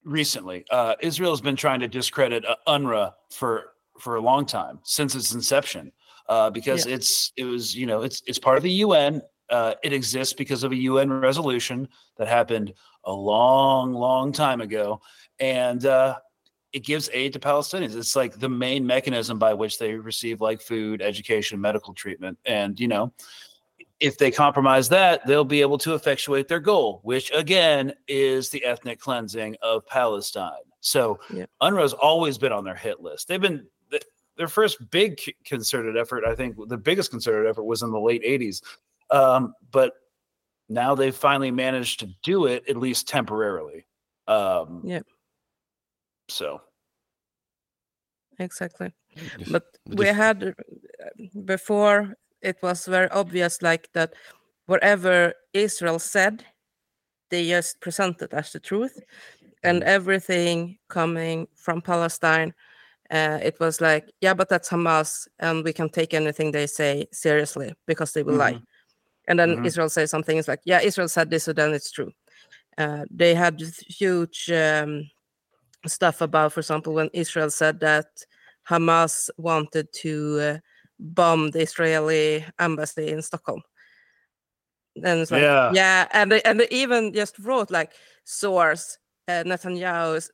recently. Uh, Israel has been trying to discredit U N R W A for for a long time, since its inception. Uh, because yeah. it's it was you know it's it's part of the U N. Uh, it exists because of a U N resolution that happened a long, long time ago, and uh, it gives aid to Palestinians. It's like the main mechanism by which they receive like food, education, medical treatment, and you know if they compromise that, they'll be able to effectuate their goal, which again is the ethnic cleansing of Palestine. So yeah. U N R W A's always been on their hit list. They've been. Their first big concerted effort, I think the biggest concerted effort, was in the late eighties. Um, but now they've finally managed to do it, at least temporarily. Um, yeah. So. Exactly. But we had, before, it was very obvious, like that whatever Israel said, they just presented as the truth. And everything coming from Palestine, Uh, it was like, yeah, but that's Hamas, and we can take anything they say seriously because they will mm-hmm. lie. And then mm-hmm. Israel says something. It's like, yeah, Israel said this, so then it's true. Uh, they had huge um, stuff about, for example, when Israel said that Hamas wanted to uh, bomb the Israeli embassy in Stockholm. And it's like, yeah, yeah. And, they, and they even just wrote, like, source uh, Netanyahu's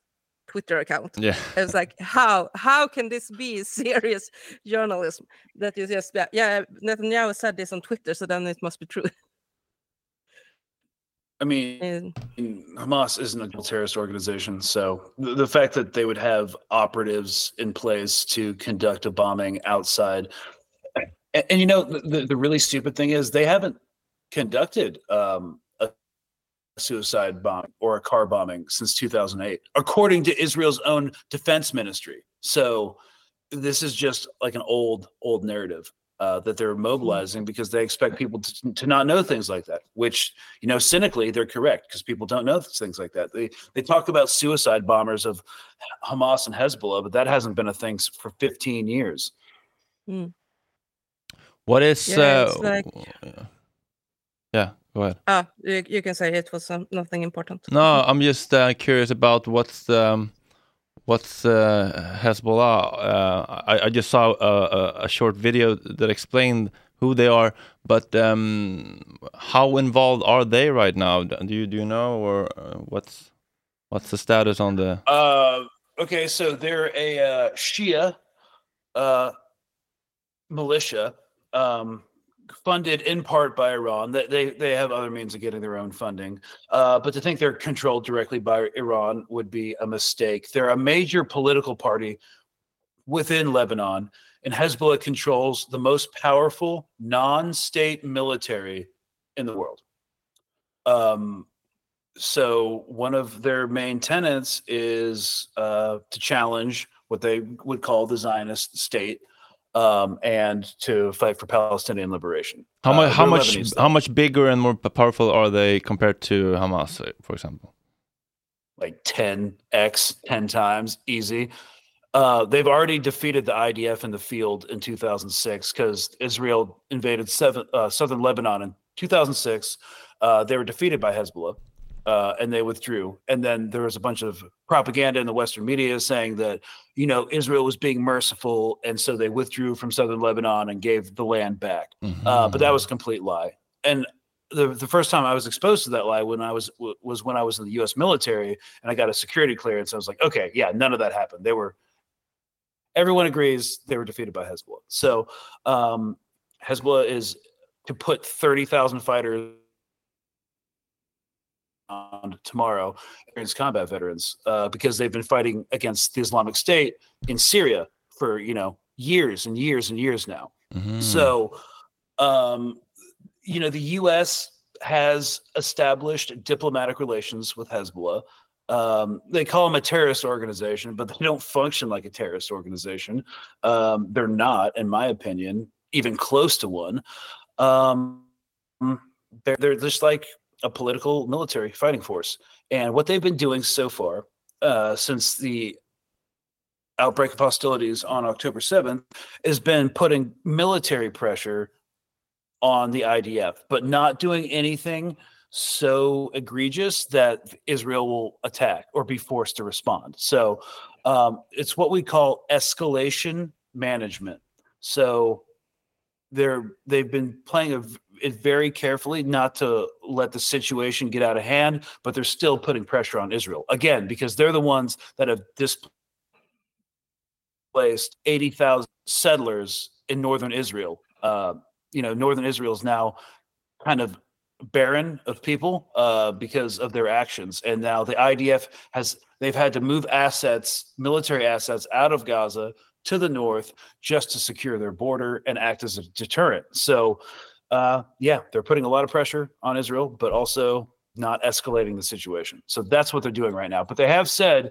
Twitter account. Yeah, it's like, how how can this be serious journalism? That is just yeah. Netanyahu said this on Twitter, so then it must be true. I mean, yeah. Hamas isn't a terrorist organization, so the, the fact that they would have operatives in place to conduct a bombing outside, and, and you know, the, the really stupid thing is they haven't conducted um, a suicide bomb or a car bombing since two thousand eight, according to Israel's own defense ministry. So this is just like an old, old narrative uh, that they're mobilizing because they expect people to, to not know things like that, which, you know, cynically they're correct because people don't know things like that. They, they talk about suicide bombers of Hamas and Hezbollah, but that hasn't been a thing for fifteen years. Mm. What is, yeah, uh, like... yeah. Go ahead. Ah, you, you can say it was nothing important. No, I'm just uh, curious about what's um, what's uh, Hezbollah. Uh, I, I just saw a, a short video that explained who they are, but um, how involved are they right now? Do you do you know, or what's what's the status on the? Uh, okay, so they're a uh, Shia uh, militia. Um, funded in part by Iran. They they have other means of getting their own funding. Uh, but to think they're controlled directly by Iran would be a mistake. They're a major political party within Lebanon, and Hezbollah controls the most powerful non-state military in the world. Um, so one of their main tenets is uh, to challenge what they would call the Zionist state, Um, and to fight for Palestinian liberation. How much? Uh, how much? Lebanese, how much bigger and more powerful are they compared to Hamas, for example? Like ten x, ten times easy. Uh, they've already defeated the I D F in the field in two thousand six because Israel invaded seven, uh, southern Lebanon in two thousand six. Uh, they were defeated by Hezbollah, uh, and they withdrew. And then there was a bunch of propaganda in the Western media saying that, you know, Israel was being merciful, and so they withdrew from southern Lebanon and gave the land back. Mm-hmm. Uh, but that was a complete lie. And the the first time I was exposed to that lie when I was was when I was in the U S military, and I got a security clearance. I was like, okay, yeah, none of that happened. They were, everyone agrees they were defeated by Hezbollah. So um, Hezbollah is to put thirty thousand fighters tomorrow against combat veterans uh, because they've been fighting against the Islamic State in Syria for, you know, years and years and years now. Mm-hmm. So, um, you know, the U S has established diplomatic relations with Hezbollah. Um, they call them a terrorist organization, but they don't function like a terrorist organization. Um, they're not, in my opinion, even close to one. Um, they're, they're just like a political military fighting force. And what they've been doing so far uh, since the outbreak of hostilities on October seventh has been putting military pressure on the I D F, but not doing anything so egregious that Israel will attack or be forced to respond. So um, it's what we call escalation management. So they're, they've been playing a it very carefully not to let the situation get out of hand, but they're still putting pressure on Israel again, because they're the ones that have displaced eighty thousand settlers in northern Israel. Uh, you know, northern Israel is now kind of barren of people uh, because of their actions. And now the I D F has, they've had to move assets, military assets out of Gaza to the north just to secure their border and act as a deterrent. So, Uh, yeah, they're putting a lot of pressure on Israel, but also not escalating the situation. So that's what they're doing right now. But they have said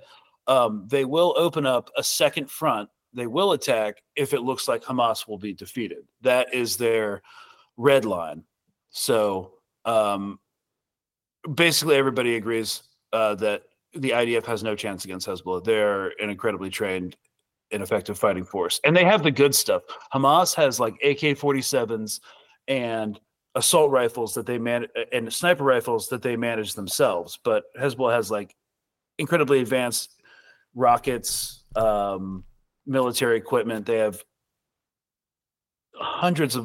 um, they will open up a second front. They will attack if it looks like Hamas will be defeated. That is their red line. So um, basically everybody agrees uh, that the I D F has no chance against Hezbollah. They're an incredibly trained, ineffective fighting force. And they have the good stuff. Hamas has like A K forty-sevens, and assault rifles that they man and sniper rifles that they manage themselves. But Hezbollah has like incredibly advanced rockets, um, military equipment. They have hundreds of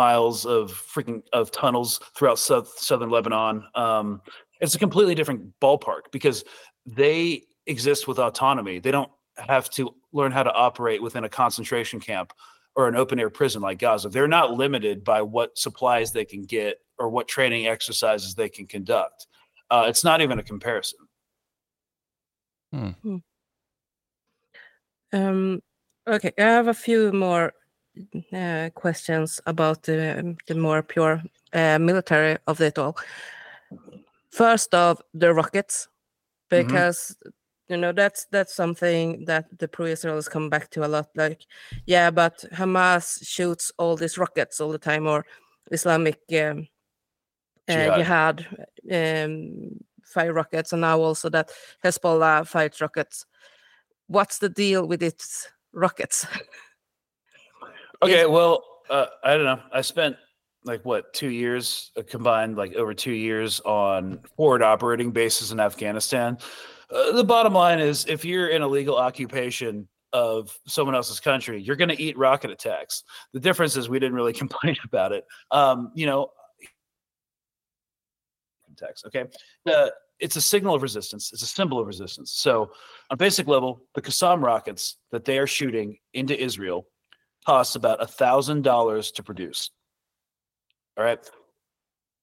miles of freaking of tunnels throughout south, southern Lebanon. Um, it's a completely different ballpark because they exist with autonomy. They don't have to learn how to operate within a concentration camp or an open air prison like Gaza. They're not limited by what supplies they can get or what training exercises they can conduct. Uh, it's not even a comparison. Hmm. Hmm. Um, okay, I have a few more uh, questions about the, the more pure uh, military of it all. First of the rockets, because mm-hmm. You know, that's that's something that the pro-Israelis come back to a lot. Like, yeah, but Hamas shoots all these rockets all the time, or Islamic um, uh, Jihad um, fire rockets, and now also that Hezbollah fires rockets. What's the deal with its rockets? Okay, well, uh, I don't know. I spent like what, two years uh, combined, like over two years on forward operating bases in Afghanistan. Uh, the bottom line is, if you're in a legal occupation of someone else's country, you're going to eat rocket attacks. The difference is we didn't really complain about it. Um, you know, attacks. Okay. Uh, it's a signal of resistance. It's a symbol of resistance. So on a basic level, the Qassam rockets that they are shooting into Israel costs about a thousand dollars to produce. All right.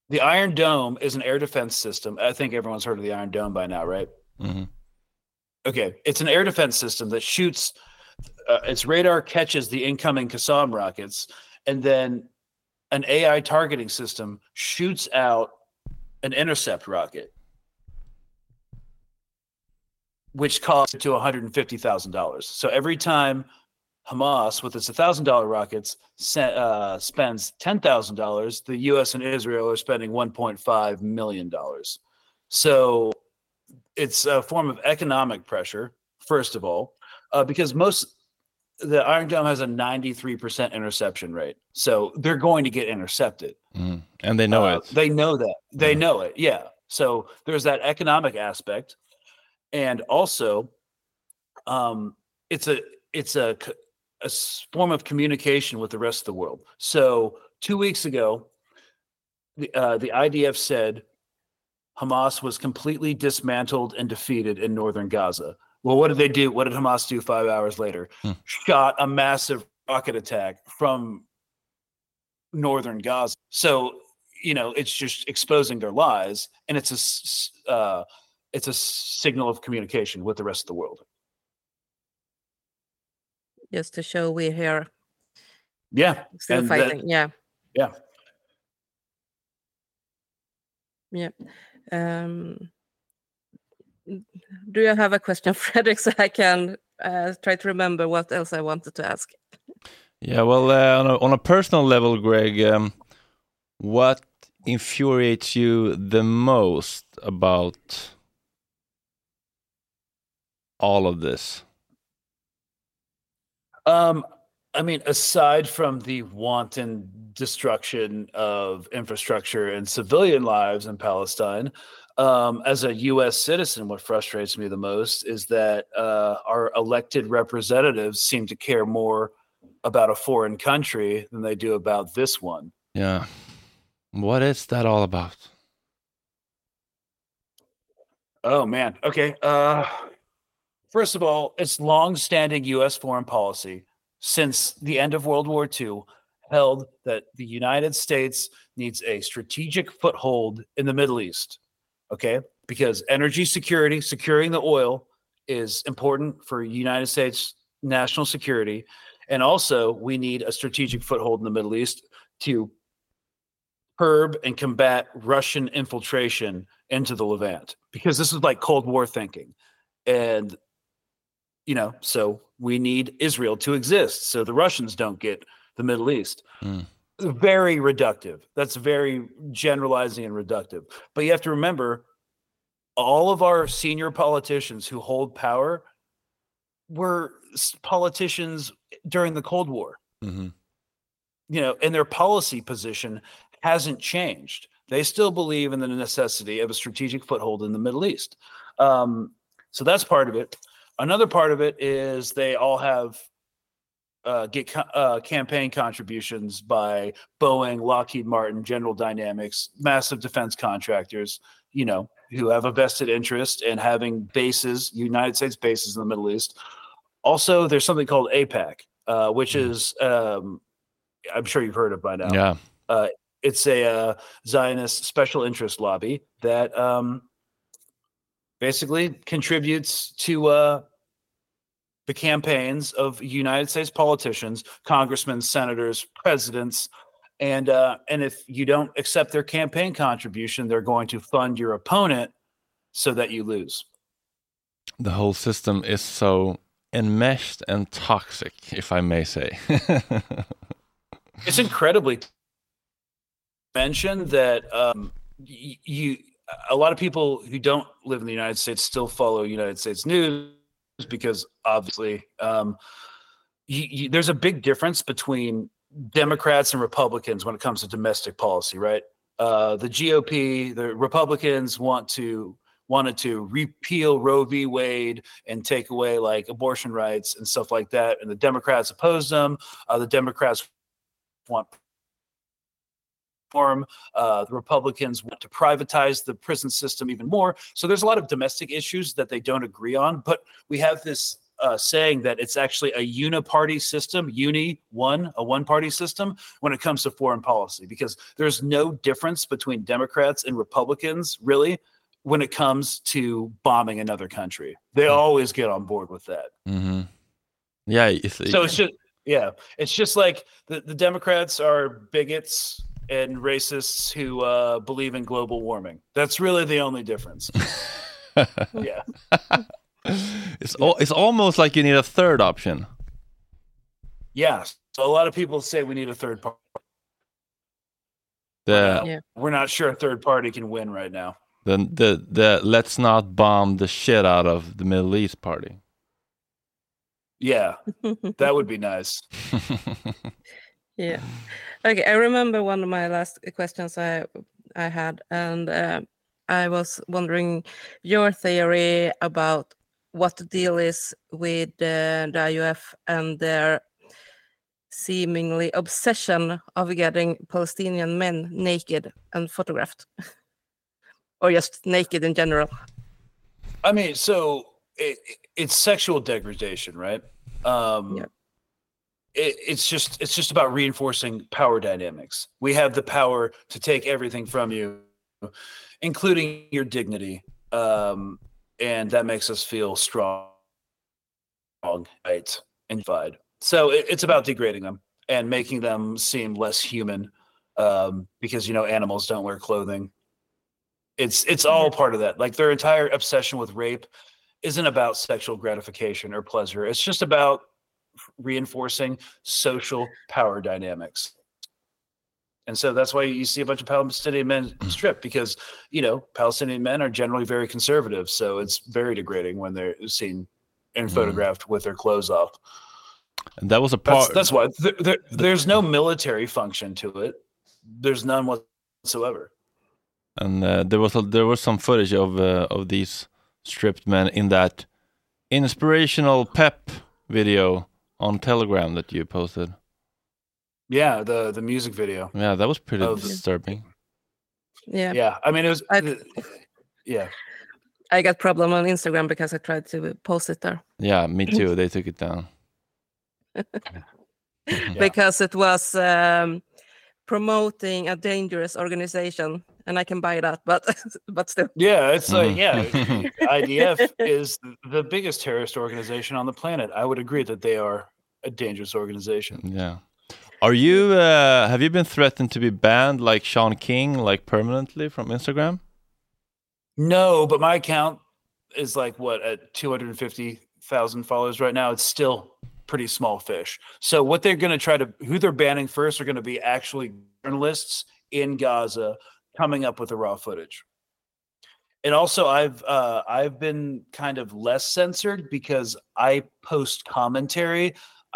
The Iron Dome is an air defense system. I think everyone's heard of the Iron Dome by now, right? Mm-hmm. Okay. It's an air defense system that shoots, uh, its radar catches the incoming Qassam rockets, and then an A I targeting system shoots out an intercept rocket, which costs to one hundred fifty thousand dollars. So every time Hamas, with its one thousand dollars rockets, uh, spends ten thousand dollars, the U S and Israel are spending one point five million dollars. So it's a form of economic pressure, first of all, uh, because most the Iron Dome has a ninety-three percent interception rate. So they're going to get intercepted. Mm. And they know uh, it. They know that. They mm. know it, yeah. So there's that economic aspect. And also, um, it's a it's a... a form of communication with the rest of the world. So two weeks ago, the, uh, the I D F said Hamas was completely dismantled and defeated in northern Gaza. Well, what did they do? What did Hamas do five hours later? Hmm. Shot a massive rocket attack from northern Gaza. So, you know, it's just exposing their lies, and it's a, uh, it's a signal of communication with the rest of the world. Just to show we're here. Yeah. Still and fighting. That, yeah. Yeah. Yeah. Um, do you have a question, Fredrik, so I can uh, try to remember what else I wanted to ask? Yeah, well, uh, on, a, on a personal level, Greg, um, what infuriates you the most about all of this? Um, I mean, aside from the wanton destruction of infrastructure and civilian lives in Palestine, um, as a U S citizen, what frustrates me the most is that uh, our elected representatives seem to care more about a foreign country than they do about this one. Yeah. What is that all about? Oh, man. Okay. Uh First of all, it's longstanding U S foreign policy since the end of World War Two held that the United States needs a strategic foothold in the Middle East, okay? Because energy security, securing the oil, is important for United States national security. And also, we need a strategic foothold in the Middle East to curb and combat Russian infiltration into the Levant, because this is like Cold War thinking. And you know, so we need Israel to exist so the Russians don't get the Middle East. Mm. Very reductive. That's very generalizing and reductive. But you have to remember, all of our senior politicians who hold power were politicians during the Cold War. Mm-hmm. You know, and their policy position hasn't changed. They still believe in the necessity of a strategic foothold in the Middle East. Um, so that's part of it. Another part of it is they all have uh, get co- uh, campaign contributions by Boeing, Lockheed Martin, General Dynamics, massive defense contractors, you know, who have a vested interest in having bases, United States bases in the Middle East. Also, there's something called AIPAC, uh, which is, um, I'm sure you've heard of by now. Yeah. Uh, it's a uh, Zionist special interest lobby that um, – basically contributes to uh, the campaigns of United States politicians, congressmen, senators, presidents, and uh, and if you don't accept their campaign contribution, they're going to fund your opponent so that you lose. The whole system is so enmeshed and toxic, if I may say. It's incredibly mentioned that um, y- you. A lot of people who don't live in the United States still follow United States news because obviously um, you, you, there's a big difference between Democrats and Republicans when it comes to domestic policy, right? Uh, the G O P, the Republicans want to wanted to repeal Roe v. Wade and take away like abortion rights and stuff like that. And the Democrats opposed them. Uh, the Democrats want reform. Uh, the Republicans want to privatize the prison system even more. So there's a lot of domestic issues that they don't agree on. But we have this Uh, saying that it's actually a uniparty system, uni one, a one-party system when it comes to foreign policy, because there's no difference between Democrats and Republicans really when it comes to bombing another country. They always get on board with that. Mm-hmm. Yeah. It's, so it's just yeah, it's just like the, the Democrats are bigots and racists who uh, believe in global warming. That's really the only difference. Yeah. It's al- it's almost like you need a third option. Yes, yeah, so a lot of people say we need a third party. The, yeah. We're not sure a third party can win right now. The the the let's not bomb the shit out of the Middle East party. Yeah, that would be nice. Yeah, okay. I remember one of my last questions I I had, and uh, I was wondering your theory about what the deal is with uh, the I O F and their seemingly obsession of getting Palestinian men naked and photographed, or just naked in general. I mean, so it, it's sexual degradation, right? Um, yeah. it, it's just it's just about reinforcing power dynamics. We have the power to take everything from you, including your dignity. Um, And that makes us feel strong, right, and unified. So it, it's about degrading them and making them seem less human, um, because, you know, animals don't wear clothing. It's it's all part of that. Like, their entire obsession with rape isn't about sexual gratification or pleasure. It's just about reinforcing social power dynamics. And so that's why you see a bunch of Palestinian men stripped, because, you know, Palestinian men are generally very conservative. So it's very degrading when they're seen and photographed mm. with their clothes off. And that was a part. That's, that's why there, there, there's no military function to it. There's none whatsoever. And uh, there was a, there was some footage of uh, of these stripped men in that inspirational pep video on Telegram that you posted. Yeah, the the music video. Yeah, that was pretty oh, disturbing. Yeah. Yeah, I mean, it was... I, yeah. I got problem on Instagram because I tried to post it there. Yeah, me too. They took it down. Yeah. Because it was um, promoting a dangerous organization, and I can buy that, but but still. Yeah, it's like, mm. yeah, I D F is the biggest terrorist organization on the planet. I would agree that they are a dangerous organization. Yeah. Are you? Uh, have you been threatened to be banned, like Sean King, like permanently from Instagram? No, but my account is like what at two hundred and fifty thousand followers right now. It's still pretty small fish. So what they're going to try to, who they're banning first, are going to be actually journalists in Gaza coming up with the raw footage. And also, I've uh, I've been kind of less censored because I post commentary.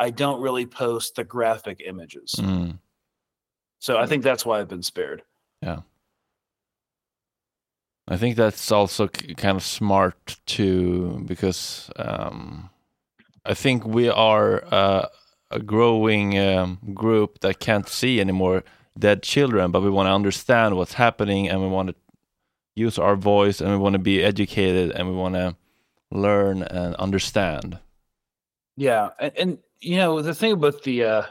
I don't really post the graphic images. Mm. So I think that's why I've been spared. Yeah. I think that's also kind of smart too, because um, I think we are uh, a growing um, group that can't see anymore dead children, but we want to understand what's happening, and we want to use our voice, and we want to be educated, and we want to learn and understand. Yeah. And, and you know, the thing about the, uh,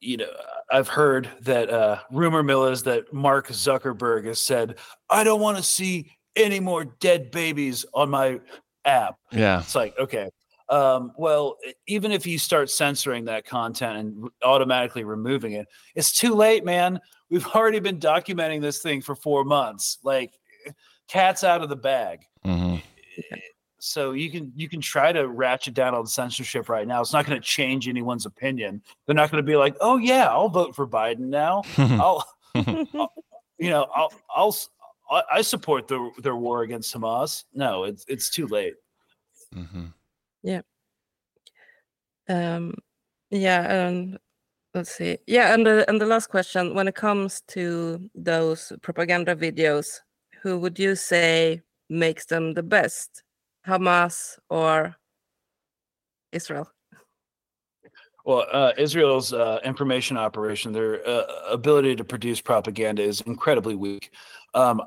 you know, I've heard that uh, rumor mill is that Mark Zuckerberg has said, I don't want to see any more dead babies on my app. Yeah. It's like, okay. Um, well, even if you start censoring that content and automatically removing it, it's too late, man. We've already been documenting this thing for four months. Like, cat's out of the bag. Mm-hmm. It, So you can you can try to ratchet down on censorship right now. It's not going to change anyone's opinion. They're not going to be like, "Oh yeah, I'll vote for Biden now." I'll, I'll, you know, I'll, I'll I support the, their war against Hamas. No, it's it's too late. Mm-hmm. Yeah. Um. Yeah, and let's see. Yeah, and the, and the last question, when it comes to those propaganda videos, who would you say makes them the best? Hamas or Israel? Well, uh, Israel's uh, information operation, their uh, ability to produce propaganda is incredibly weak. Um,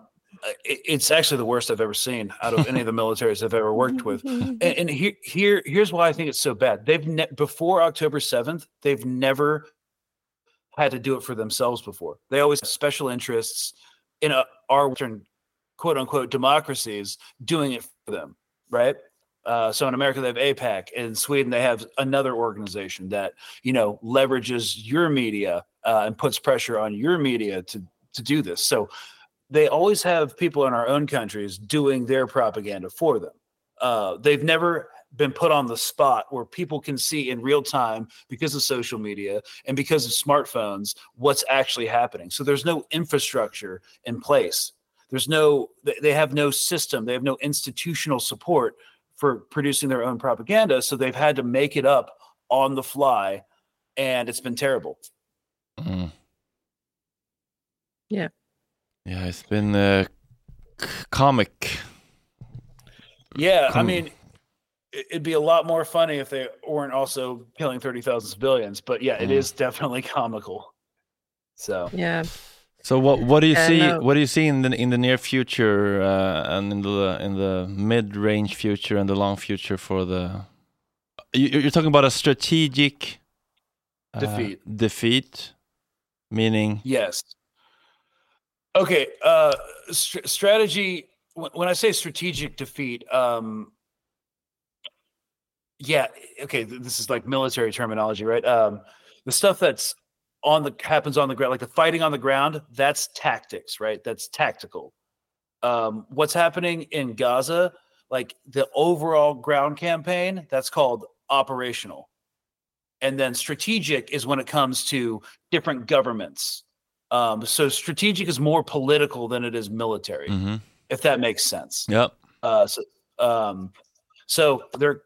it, it's actually the worst I've ever seen out of any of the militaries I've ever worked with. And, and here, here, here's why I think it's so bad. They've ne- before October seventh, they've never had to do it for themselves before. They always have special interests in a, our Western, quote unquote, democracies doing it for them, right? Uh, so in America, they have AIPAC. In Sweden, they have another organization that, you know, leverages your media uh, and puts pressure on your media to, to do this. So they always have people in our own countries doing their propaganda for them. Uh, they've never been put on the spot where people can see in real time because of social media and because of smartphones what's actually happening. So there's no infrastructure in place. There's no, they have no system. They have no institutional support for producing their own propaganda. So they've had to make it up on the fly, and it's been terrible. Mm. Yeah. Yeah. It's been uh, comic. Yeah. Com- I mean, it'd be a lot more funny if they weren't also killing thirty thousand civilians, but yeah, mm. it is definitely comical. So, yeah. So what what do you uh, see? No. What do you see in the in the near future uh, and in the in the mid range future and the long future for the? You, you're talking about a strategic uh, defeat. Defeat, meaning yes. Okay, uh, st- strategy. When I say strategic defeat, um, yeah. Okay, this is like military terminology, right? Um, the stuff that's on the happens on the ground, like the fighting on the ground, that's tactics, right? That's tactical. Um, what's happening in Gaza, like the overall ground campaign, that's called operational. And then strategic is when it comes to different governments. Um, so strategic is more political than it is military, mm-hmm. if that makes sense. Yep. Uh, so, um, so they're,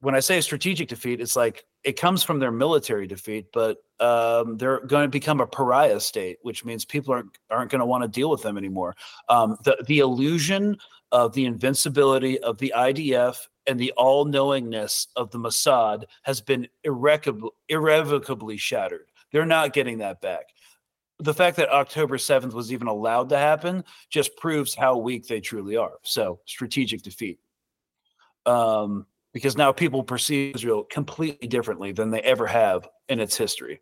when I say strategic defeat, it's like, it comes from their military defeat, but um, they're going to become a pariah state, which means people aren't aren't going to want to deal with them anymore. Um, the the illusion of the invincibility of the I D F and the all-knowingness of the Mossad has been irrevocably, irrevocably shattered. They're not getting that back. The fact that October seventh was even allowed to happen just proves how weak they truly are. So strategic defeat. Um. Because now people perceive Israel completely differently than they ever have in its history.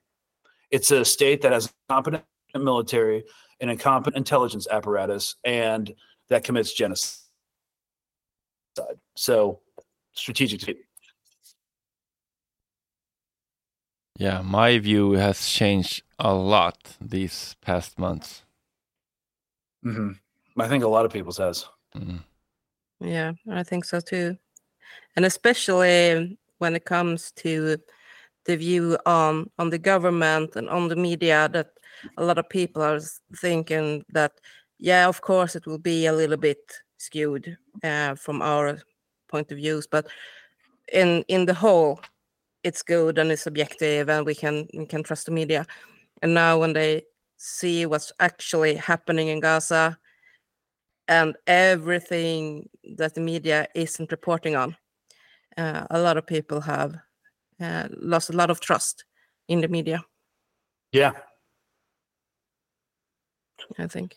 It's a state that has a competent military and a competent intelligence apparatus, and that commits genocide. So, strategic. Yeah, my view has changed a lot these past months. Mm-hmm. I think a lot of people's has. Mm. Yeah, I think so too. And especially when it comes to the view on, on the government and on the media, that a lot of people are thinking that, yeah, of course, it will be a little bit skewed uh, from our point of views. But in in the whole, it's good and it's objective and we can, we can trust the media. And now when they see what's actually happening in Gaza and everything that the media isn't reporting on, Uh, a lot of people have uh, lost a lot of trust in the media. Yeah. I think.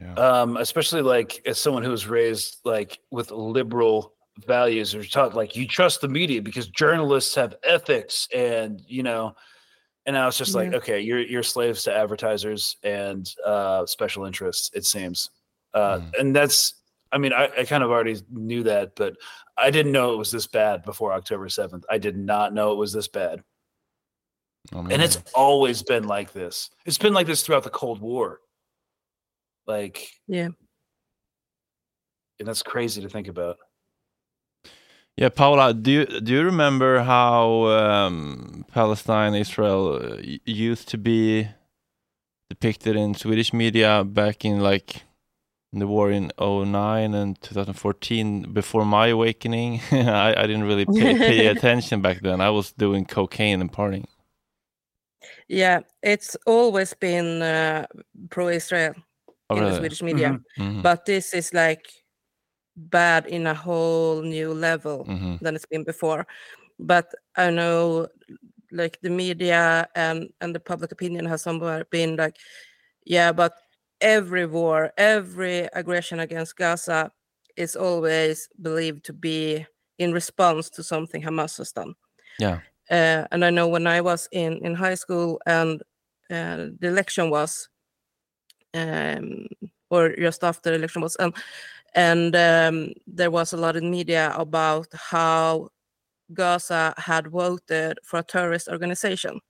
Yeah. Um, especially like as someone who was raised like with liberal values, or taught like you trust the media because journalists have ethics, and, you know, and I was just like, yeah. okay, you're, you're slaves to advertisers and uh, special interests, it seems. Uh, mm. And that's, I mean, I, I kind of already knew that, but I didn't know it was this bad before October seventh. I did not know it was this bad. Oh, and it's always been like this. It's been like this throughout the Cold War. Like, yeah. And that's crazy to think about. Yeah, Paula, do you, do you remember how um, Palestine, Israel uh, used to be depicted in Swedish media back in like the war in oh nine and twenty fourteen, before my awakening, I, I didn't really pay, pay attention back then. I was doing cocaine and partying. Yeah, it's always been uh, pro-Israel oh, in really? the Swedish media. Mm-hmm. Mm-hmm. But this is like bad in a whole new level mm-hmm. than it's been before. But I know like the media and, and the public opinion has somewhere been like, yeah, but every war, every aggression against Gaza is always believed to be in response to something Hamas has done. Yeah. Uh, and I know when I was in, in high school and uh, the election was, um, or just after the election was, and, and um, there was a lot in media about how Gaza had voted for a terrorist organization.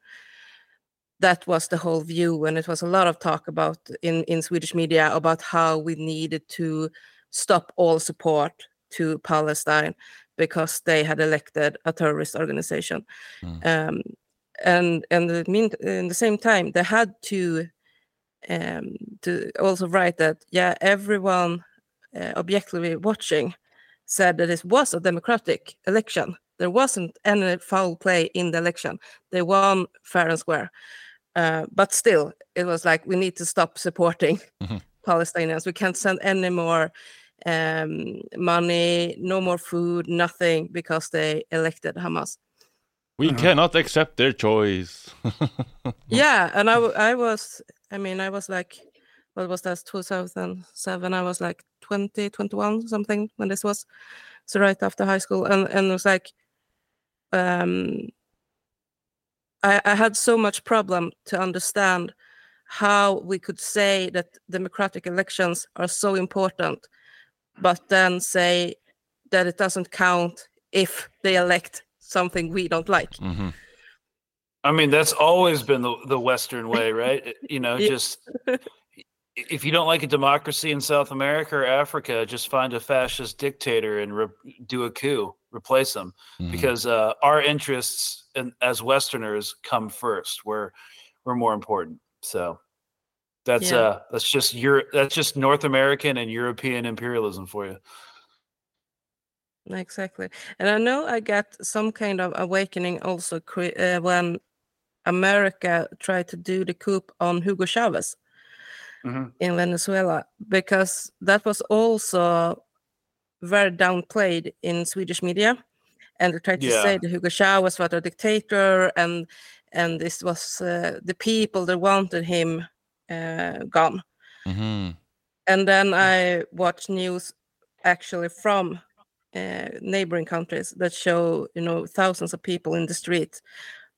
That was the whole view, and it was a lot of talk about in, in Swedish media about how we needed to stop all support to Palestine because they had elected a terrorist organization. Mm. Um, and and in the same time, they had to um, to also write that, yeah, everyone uh, objectively watching said that it was a democratic election. There wasn't any foul play in the election. They won fair and square. Uh, but still, it was like, we need to stop supporting mm-hmm. Palestinians. We can't send any more um, money, no more food, nothing, because they elected Hamas. We cannot accept their choice. Yeah, and I, I was, I mean, I was like, what was that, two thousand seven? I was like twenty, twenty-one, something, when this was. So right after high school. And, and it was like, um, I, I had so much problem to understand how we could say that democratic elections are so important, but then say that it doesn't count if they elect something we don't like. Mm-hmm. I mean, that's always been the, the Western way, right? You know, just if you don't like a democracy in South America or Africa, just find a fascist dictator and re- do a coup, replace them. Mm-hmm. Because uh, our interests in, as Westerners come first. We're we're more important. So that's yeah. uh that's just Euro- that's just North American and European imperialism for you. Exactly. And I know I got some kind of awakening also cre- uh, when America tried to do the coup on Hugo Chavez mm-hmm. in Venezuela, because that was also very downplayed in Swedish media. And they tried to yeah. say that Hugo Chavez was a dictator and and this was uh, the people that wanted him uh, gone. Mm-hmm. And then I watched news actually from Uh, neighboring countries that show, you know, thousands of people in the street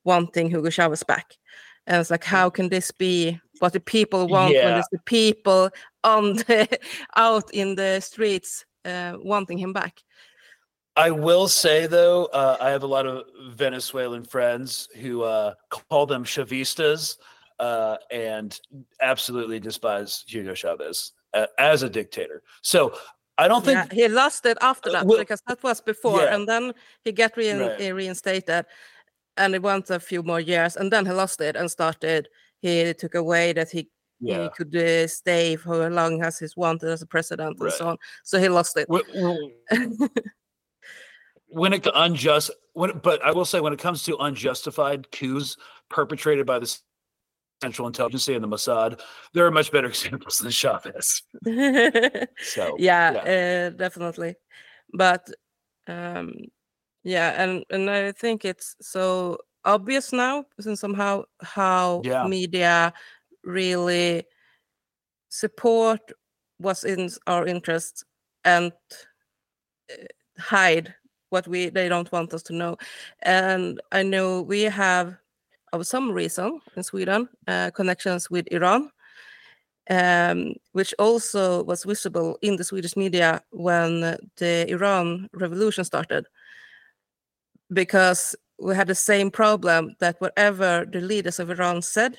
wanting Hugo Chavez back. And it's like, how can this be what the people want yeah. when it's the people on the, out in the streets uh, wanting him back? I will say, though, uh, I have a lot of Venezuelan friends who uh, call them Chavistas uh, and absolutely despise Hugo Chavez uh, as a dictator. So I don't think yeah, he lost it after that uh, well, because that was before, yeah. and then he got rein- right. reinstated, and it went a few more years, and then he lost it and started. He took away that he yeah. he could uh, stay for as long as he's wanted as a president, right. and so on. So he lost it. Well, well, when it unjust, when but I will say when it comes to unjustified coups perpetrated by the Central Intelligence and the Mossad, there are much better examples than Chavez. so, yeah, yeah. Uh, definitely. But um, yeah, and, and I think it's so obvious now, since somehow how yeah. media really support what's in our interests and hide what we they don't want us to know. And I know we have, of some reason in Sweden, uh, connections with Iran, um, which also was visible in the Swedish media when the Iran revolution started. Because we had the same problem that whatever the leaders of Iran said,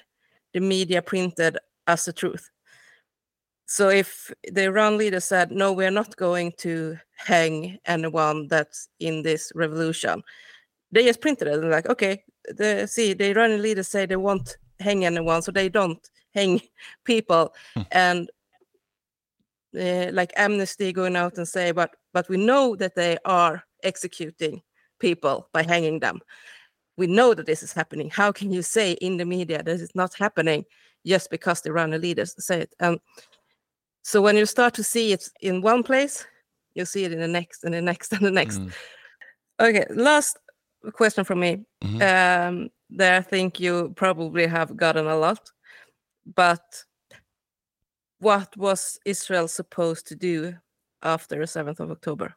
the media printed as the truth. So if the Iran leader said, no, we're not going to hang anyone that's in this revolution, they just printed it and like, okay, the, see, the Iranian leaders say they won't hang anyone, so they don't hang people. Mm. And uh, like Amnesty going out and say, but but we know that they are executing people by hanging them. We know that this is happening. How can you say in the media that it's not happening just because the Iranian leaders say it? Um, so when you start to see it in one place, you see it in the next and the next and the next. Mm. Okay, last question from me. Mm-hmm. Um, that I think you probably have gotten a lot, but what was Israel supposed to do after the seventh of October?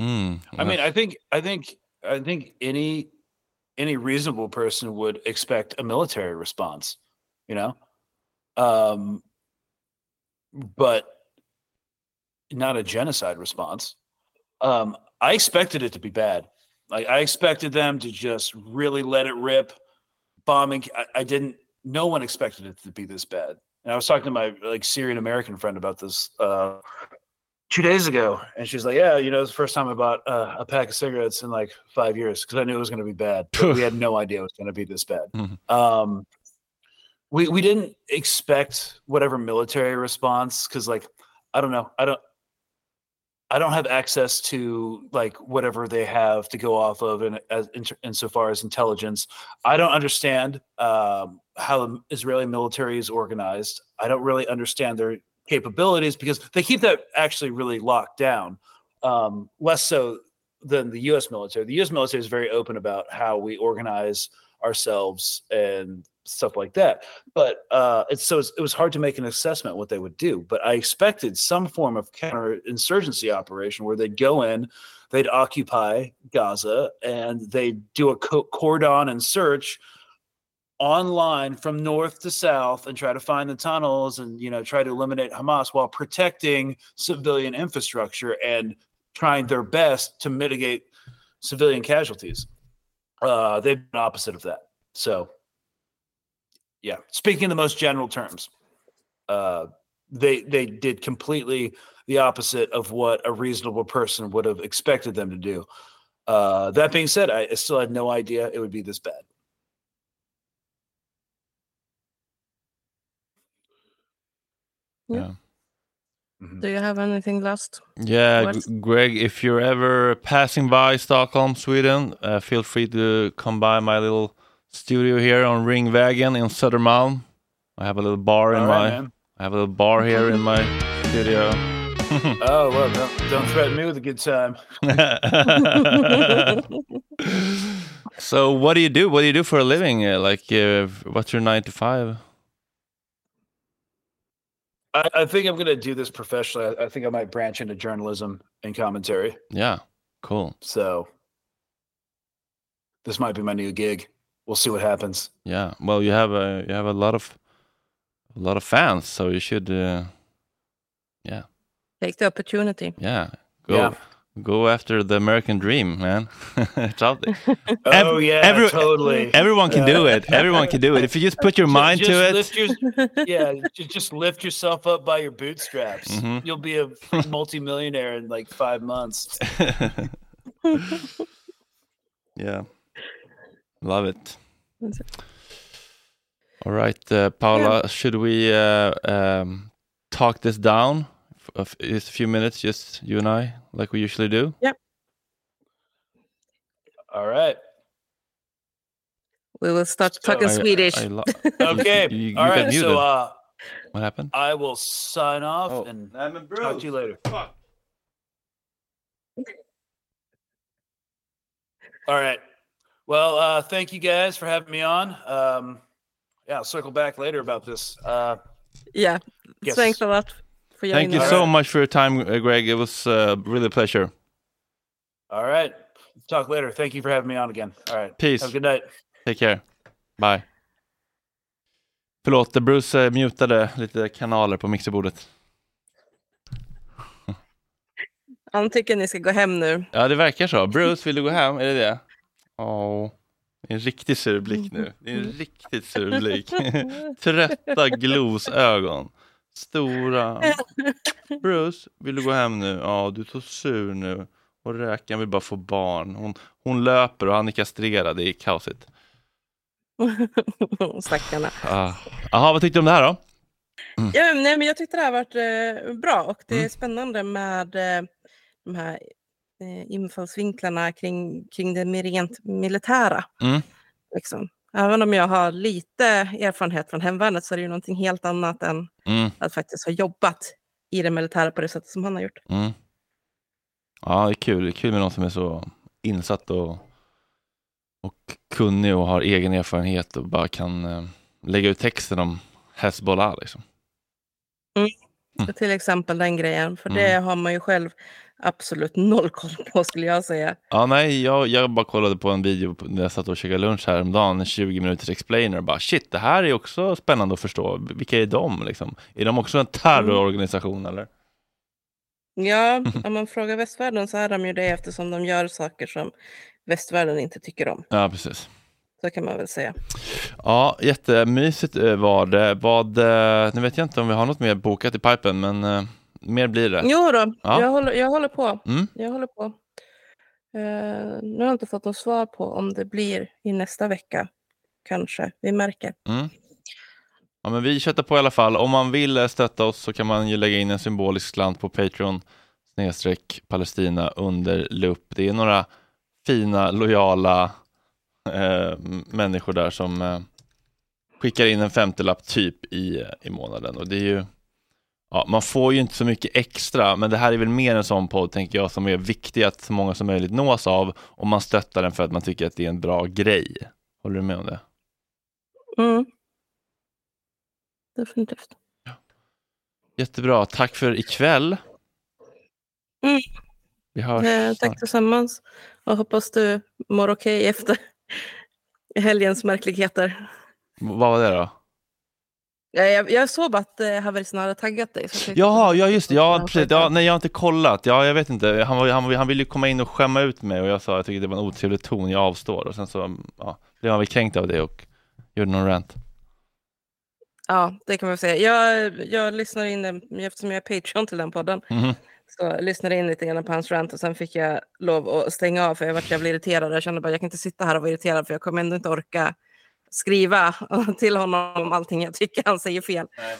Mm. I mean, I think, I think, I think any any reasonable person would expect a military response, you know, um, but not a genocide response. Um, I expected it to be bad. Like I expected them to just really let it rip, bombing. I, I didn't. No one expected it to be this bad. And I was talking to my like Syrian American friend about this uh, two days ago, and she's like, "Yeah, you know, it's the first time I bought uh, a pack of cigarettes in like five years because I knew it was going to be bad. But we had no idea it was going to be this bad. Mm-hmm. Um, we we didn't expect whatever military response because, like, I don't know, I don't." I don't have access to like whatever they have to go off of in, as, in, insofar as intelligence. I don't understand um, how the Israeli military is organized. I don't really understand their capabilities because they keep that actually really locked down, um, less so than the U S military. The U S military is very open about how we organize ourselves and stuff like that. But uh, it's so it's, it was hard to make an assessment what they would do. But I expected some form of counterinsurgency operation where they'd go in, they'd occupy Gaza, and they'd do a co- cordon and search online from north to south and try to find the tunnels and, you know, try to eliminate Hamas while protecting civilian infrastructure and trying their best to mitigate civilian casualties. Uh, they've been opposite of that. So, yeah, speaking in the most general terms, uh, they they did completely the opposite of what a reasonable person would have expected them to do. Uh, that being said, I still had no idea it would be this bad. Yeah. Mm-hmm. Do you have anything last? Yeah, G- Greg, if you're ever passing by Stockholm, Sweden, uh, feel free to come by my little studio here on Ringvägen in Södermalm. I have a little bar in All right, my. Man. I have a little bar here in my studio. Oh well, don't, don't threaten me with a good time. So, what do you do? What do you do for a living? Like, uh, what's your nine to five? I, I think I'm going to do this professionally. I, I think I might branch into journalism and commentary. Yeah, cool. So this might be my new gig. We'll see what happens. Yeah. Well, you have a you have a lot of a lot of fans, so you should, uh, yeah, take the opportunity. Yeah. Go yeah. go after the American dream, man. It's out there. Oh every, yeah, every, totally. Everyone can yeah. do it. Everyone can do it if you just put your just, mind just to lift it. Your, yeah, just, just lift yourself up by your bootstraps. Mm-hmm. You'll be a multimillionaire in like five months. Yeah. Love it. All right, uh, Paula, yeah. should we uh, um, talk this down for just a few minutes, just you and I, like we usually do? Yep. All right. We will start so, talking I, Swedish. I, I lo- okay. You, you, All you right. So, uh, what happened? I will sign off oh. and talk to you later. Fuck. All right. Well, uh, thank you guys for having me on. Um, yeah, I'll circle back later about this. Uh, yeah, yes. Thanks a lot for your Thank you so right. much for your time, Greg. It was uh, really a pleasure. All right. Talk later. Thank you for having me on again. All right. Peace. Have a good night. Take care. Bye. Förlåt, Bruce mutade lite kanaler på mixerbordet. Han tycker ni ska gå hem nu. Ja, det verkar så. Bruce, vill du gå hem? Är det det? Oh, det är en riktig sur blick nu. Det är en riktigt sur blick. Trötta glosögon. Stora. Bruce, vill du gå hem nu? Ja, oh, du är så sur nu. Och räkan vill bara få barn. Hon, hon löper och han är kastrerad. Det är kaosigt. Stackarna. Jaha, ah. vad tyckte du om det här då? Mm. Ja, nej, men jag tyckte det här varit eh, bra och det är mm. spännande med eh, de här eh, infallsvinklarna kring, kring det rent militära. Mm. Liksom. Även om jag har lite erfarenhet från hemvärnet så är det ju någonting helt annat än mm. att faktiskt ha jobbat i det militära på det sättet som han har gjort. Mm. Ja, det är kul. Det är kul med någon som är så insatt och, och kunnig och har egen erfarenhet och bara kan eh, lägga ut texten om Hezbollah liksom. Mm. Mm. Till exempel den grejen, för mm. det har man ju själv absolut noll koll på, skulle jag säga. Ja, nej, jag, jag bara kollade på en video när jag satt och käkade lunch häromdagen, en tjugo minuters explainer och bara, shit, det här är också spännande att förstå. Vilka är de liksom? Är de också en terrororganisation mm. eller? Ja, om man frågar västvärlden så är de ju det, eftersom de gör saker som västvärlden inte tycker om. Ja, precis. Så kan man väl säga. Ja, jättemysigt var det. Vad, nu vet jag inte om vi har något mer bokat i pipen, men uh, mer blir det. Jo då, ja. jag, håller, jag håller på. Mm. Jag håller på. Uh, nu har jag inte fått något svar på om det blir i nästa vecka. Kanske, vi märker. Mm. Ja, men vi köttar på i alla fall. Om man vill stötta oss så kan man ju lägga in en symbolisk slant på Patreon snedstreck Palestina under lupp. Det är några fina, lojala Äh, människor där som äh, skickar in en femtelapp typ i, i månaden, och det är ju, ja, man får ju inte så mycket extra, men det här är väl mer en sån podd, tänker jag, som är viktig att så många som möjligt nås av, om man stöttar den för att man tycker att det är en bra grej. Håller du med om det? Mm. Definitivt. Ja. Jättebra, tack för ikväll. Mm. Vi hörs. Eh, tack tillsammans, och hoppas du mår okej okay efter helgens märkligheter. Vad var det då? Jag, jag såg att eh, Haveri snarare taggat dig. Så Jaha, ja just det. Ja, precis. Ja, nej, jag har inte kollat. Ja, jag vet inte. Han, han, han ville ju komma in och skämma ut mig, och jag sa jag tycker det var en otrevlig ton, jag avstår. Och sen så ja, blev han väl kränkt av det och gjorde någon rant. Ja, det kan man väl säga. Jag, jag lyssnar in, eftersom jag är Patreon till den podden. Mm-hmm. Så lyssnade in lite grann på hans rant, och sen fick jag lov att stänga av, för jag var jävligt irriterad. Jag kände bara, jag kan inte sitta här och vara irriterad, för jag kommer ändå inte orka skriva till honom om allting jag tycker han säger fel. Nej,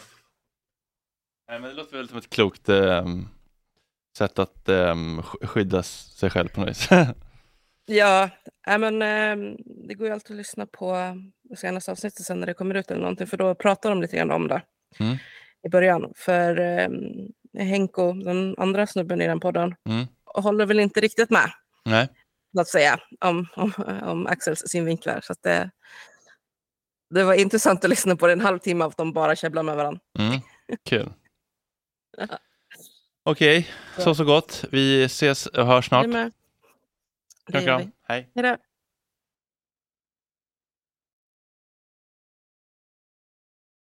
Nej men det låter väl som ett klokt eh, sätt att eh, skydda sig själv på något vis. Ja, äh, men äh, det går ju alltid att lyssna på senaste avsnittet sen när det kommer ut eller någonting, för då pratar de lite grann om det mm. i början. För äh, Henko, den andra snubben i den podden, mm. håller väl inte riktigt med. Nej. Låt säga om, om, om Axels synvinklar. Så att det, det var intressant att lyssna på det, en halvtimme av att de bara käbblar med varandra. Mm. Kul. Ja. Okej, okay. så så gott. Vi ses och hörs snart. Kram, kram. Hej. Hej då.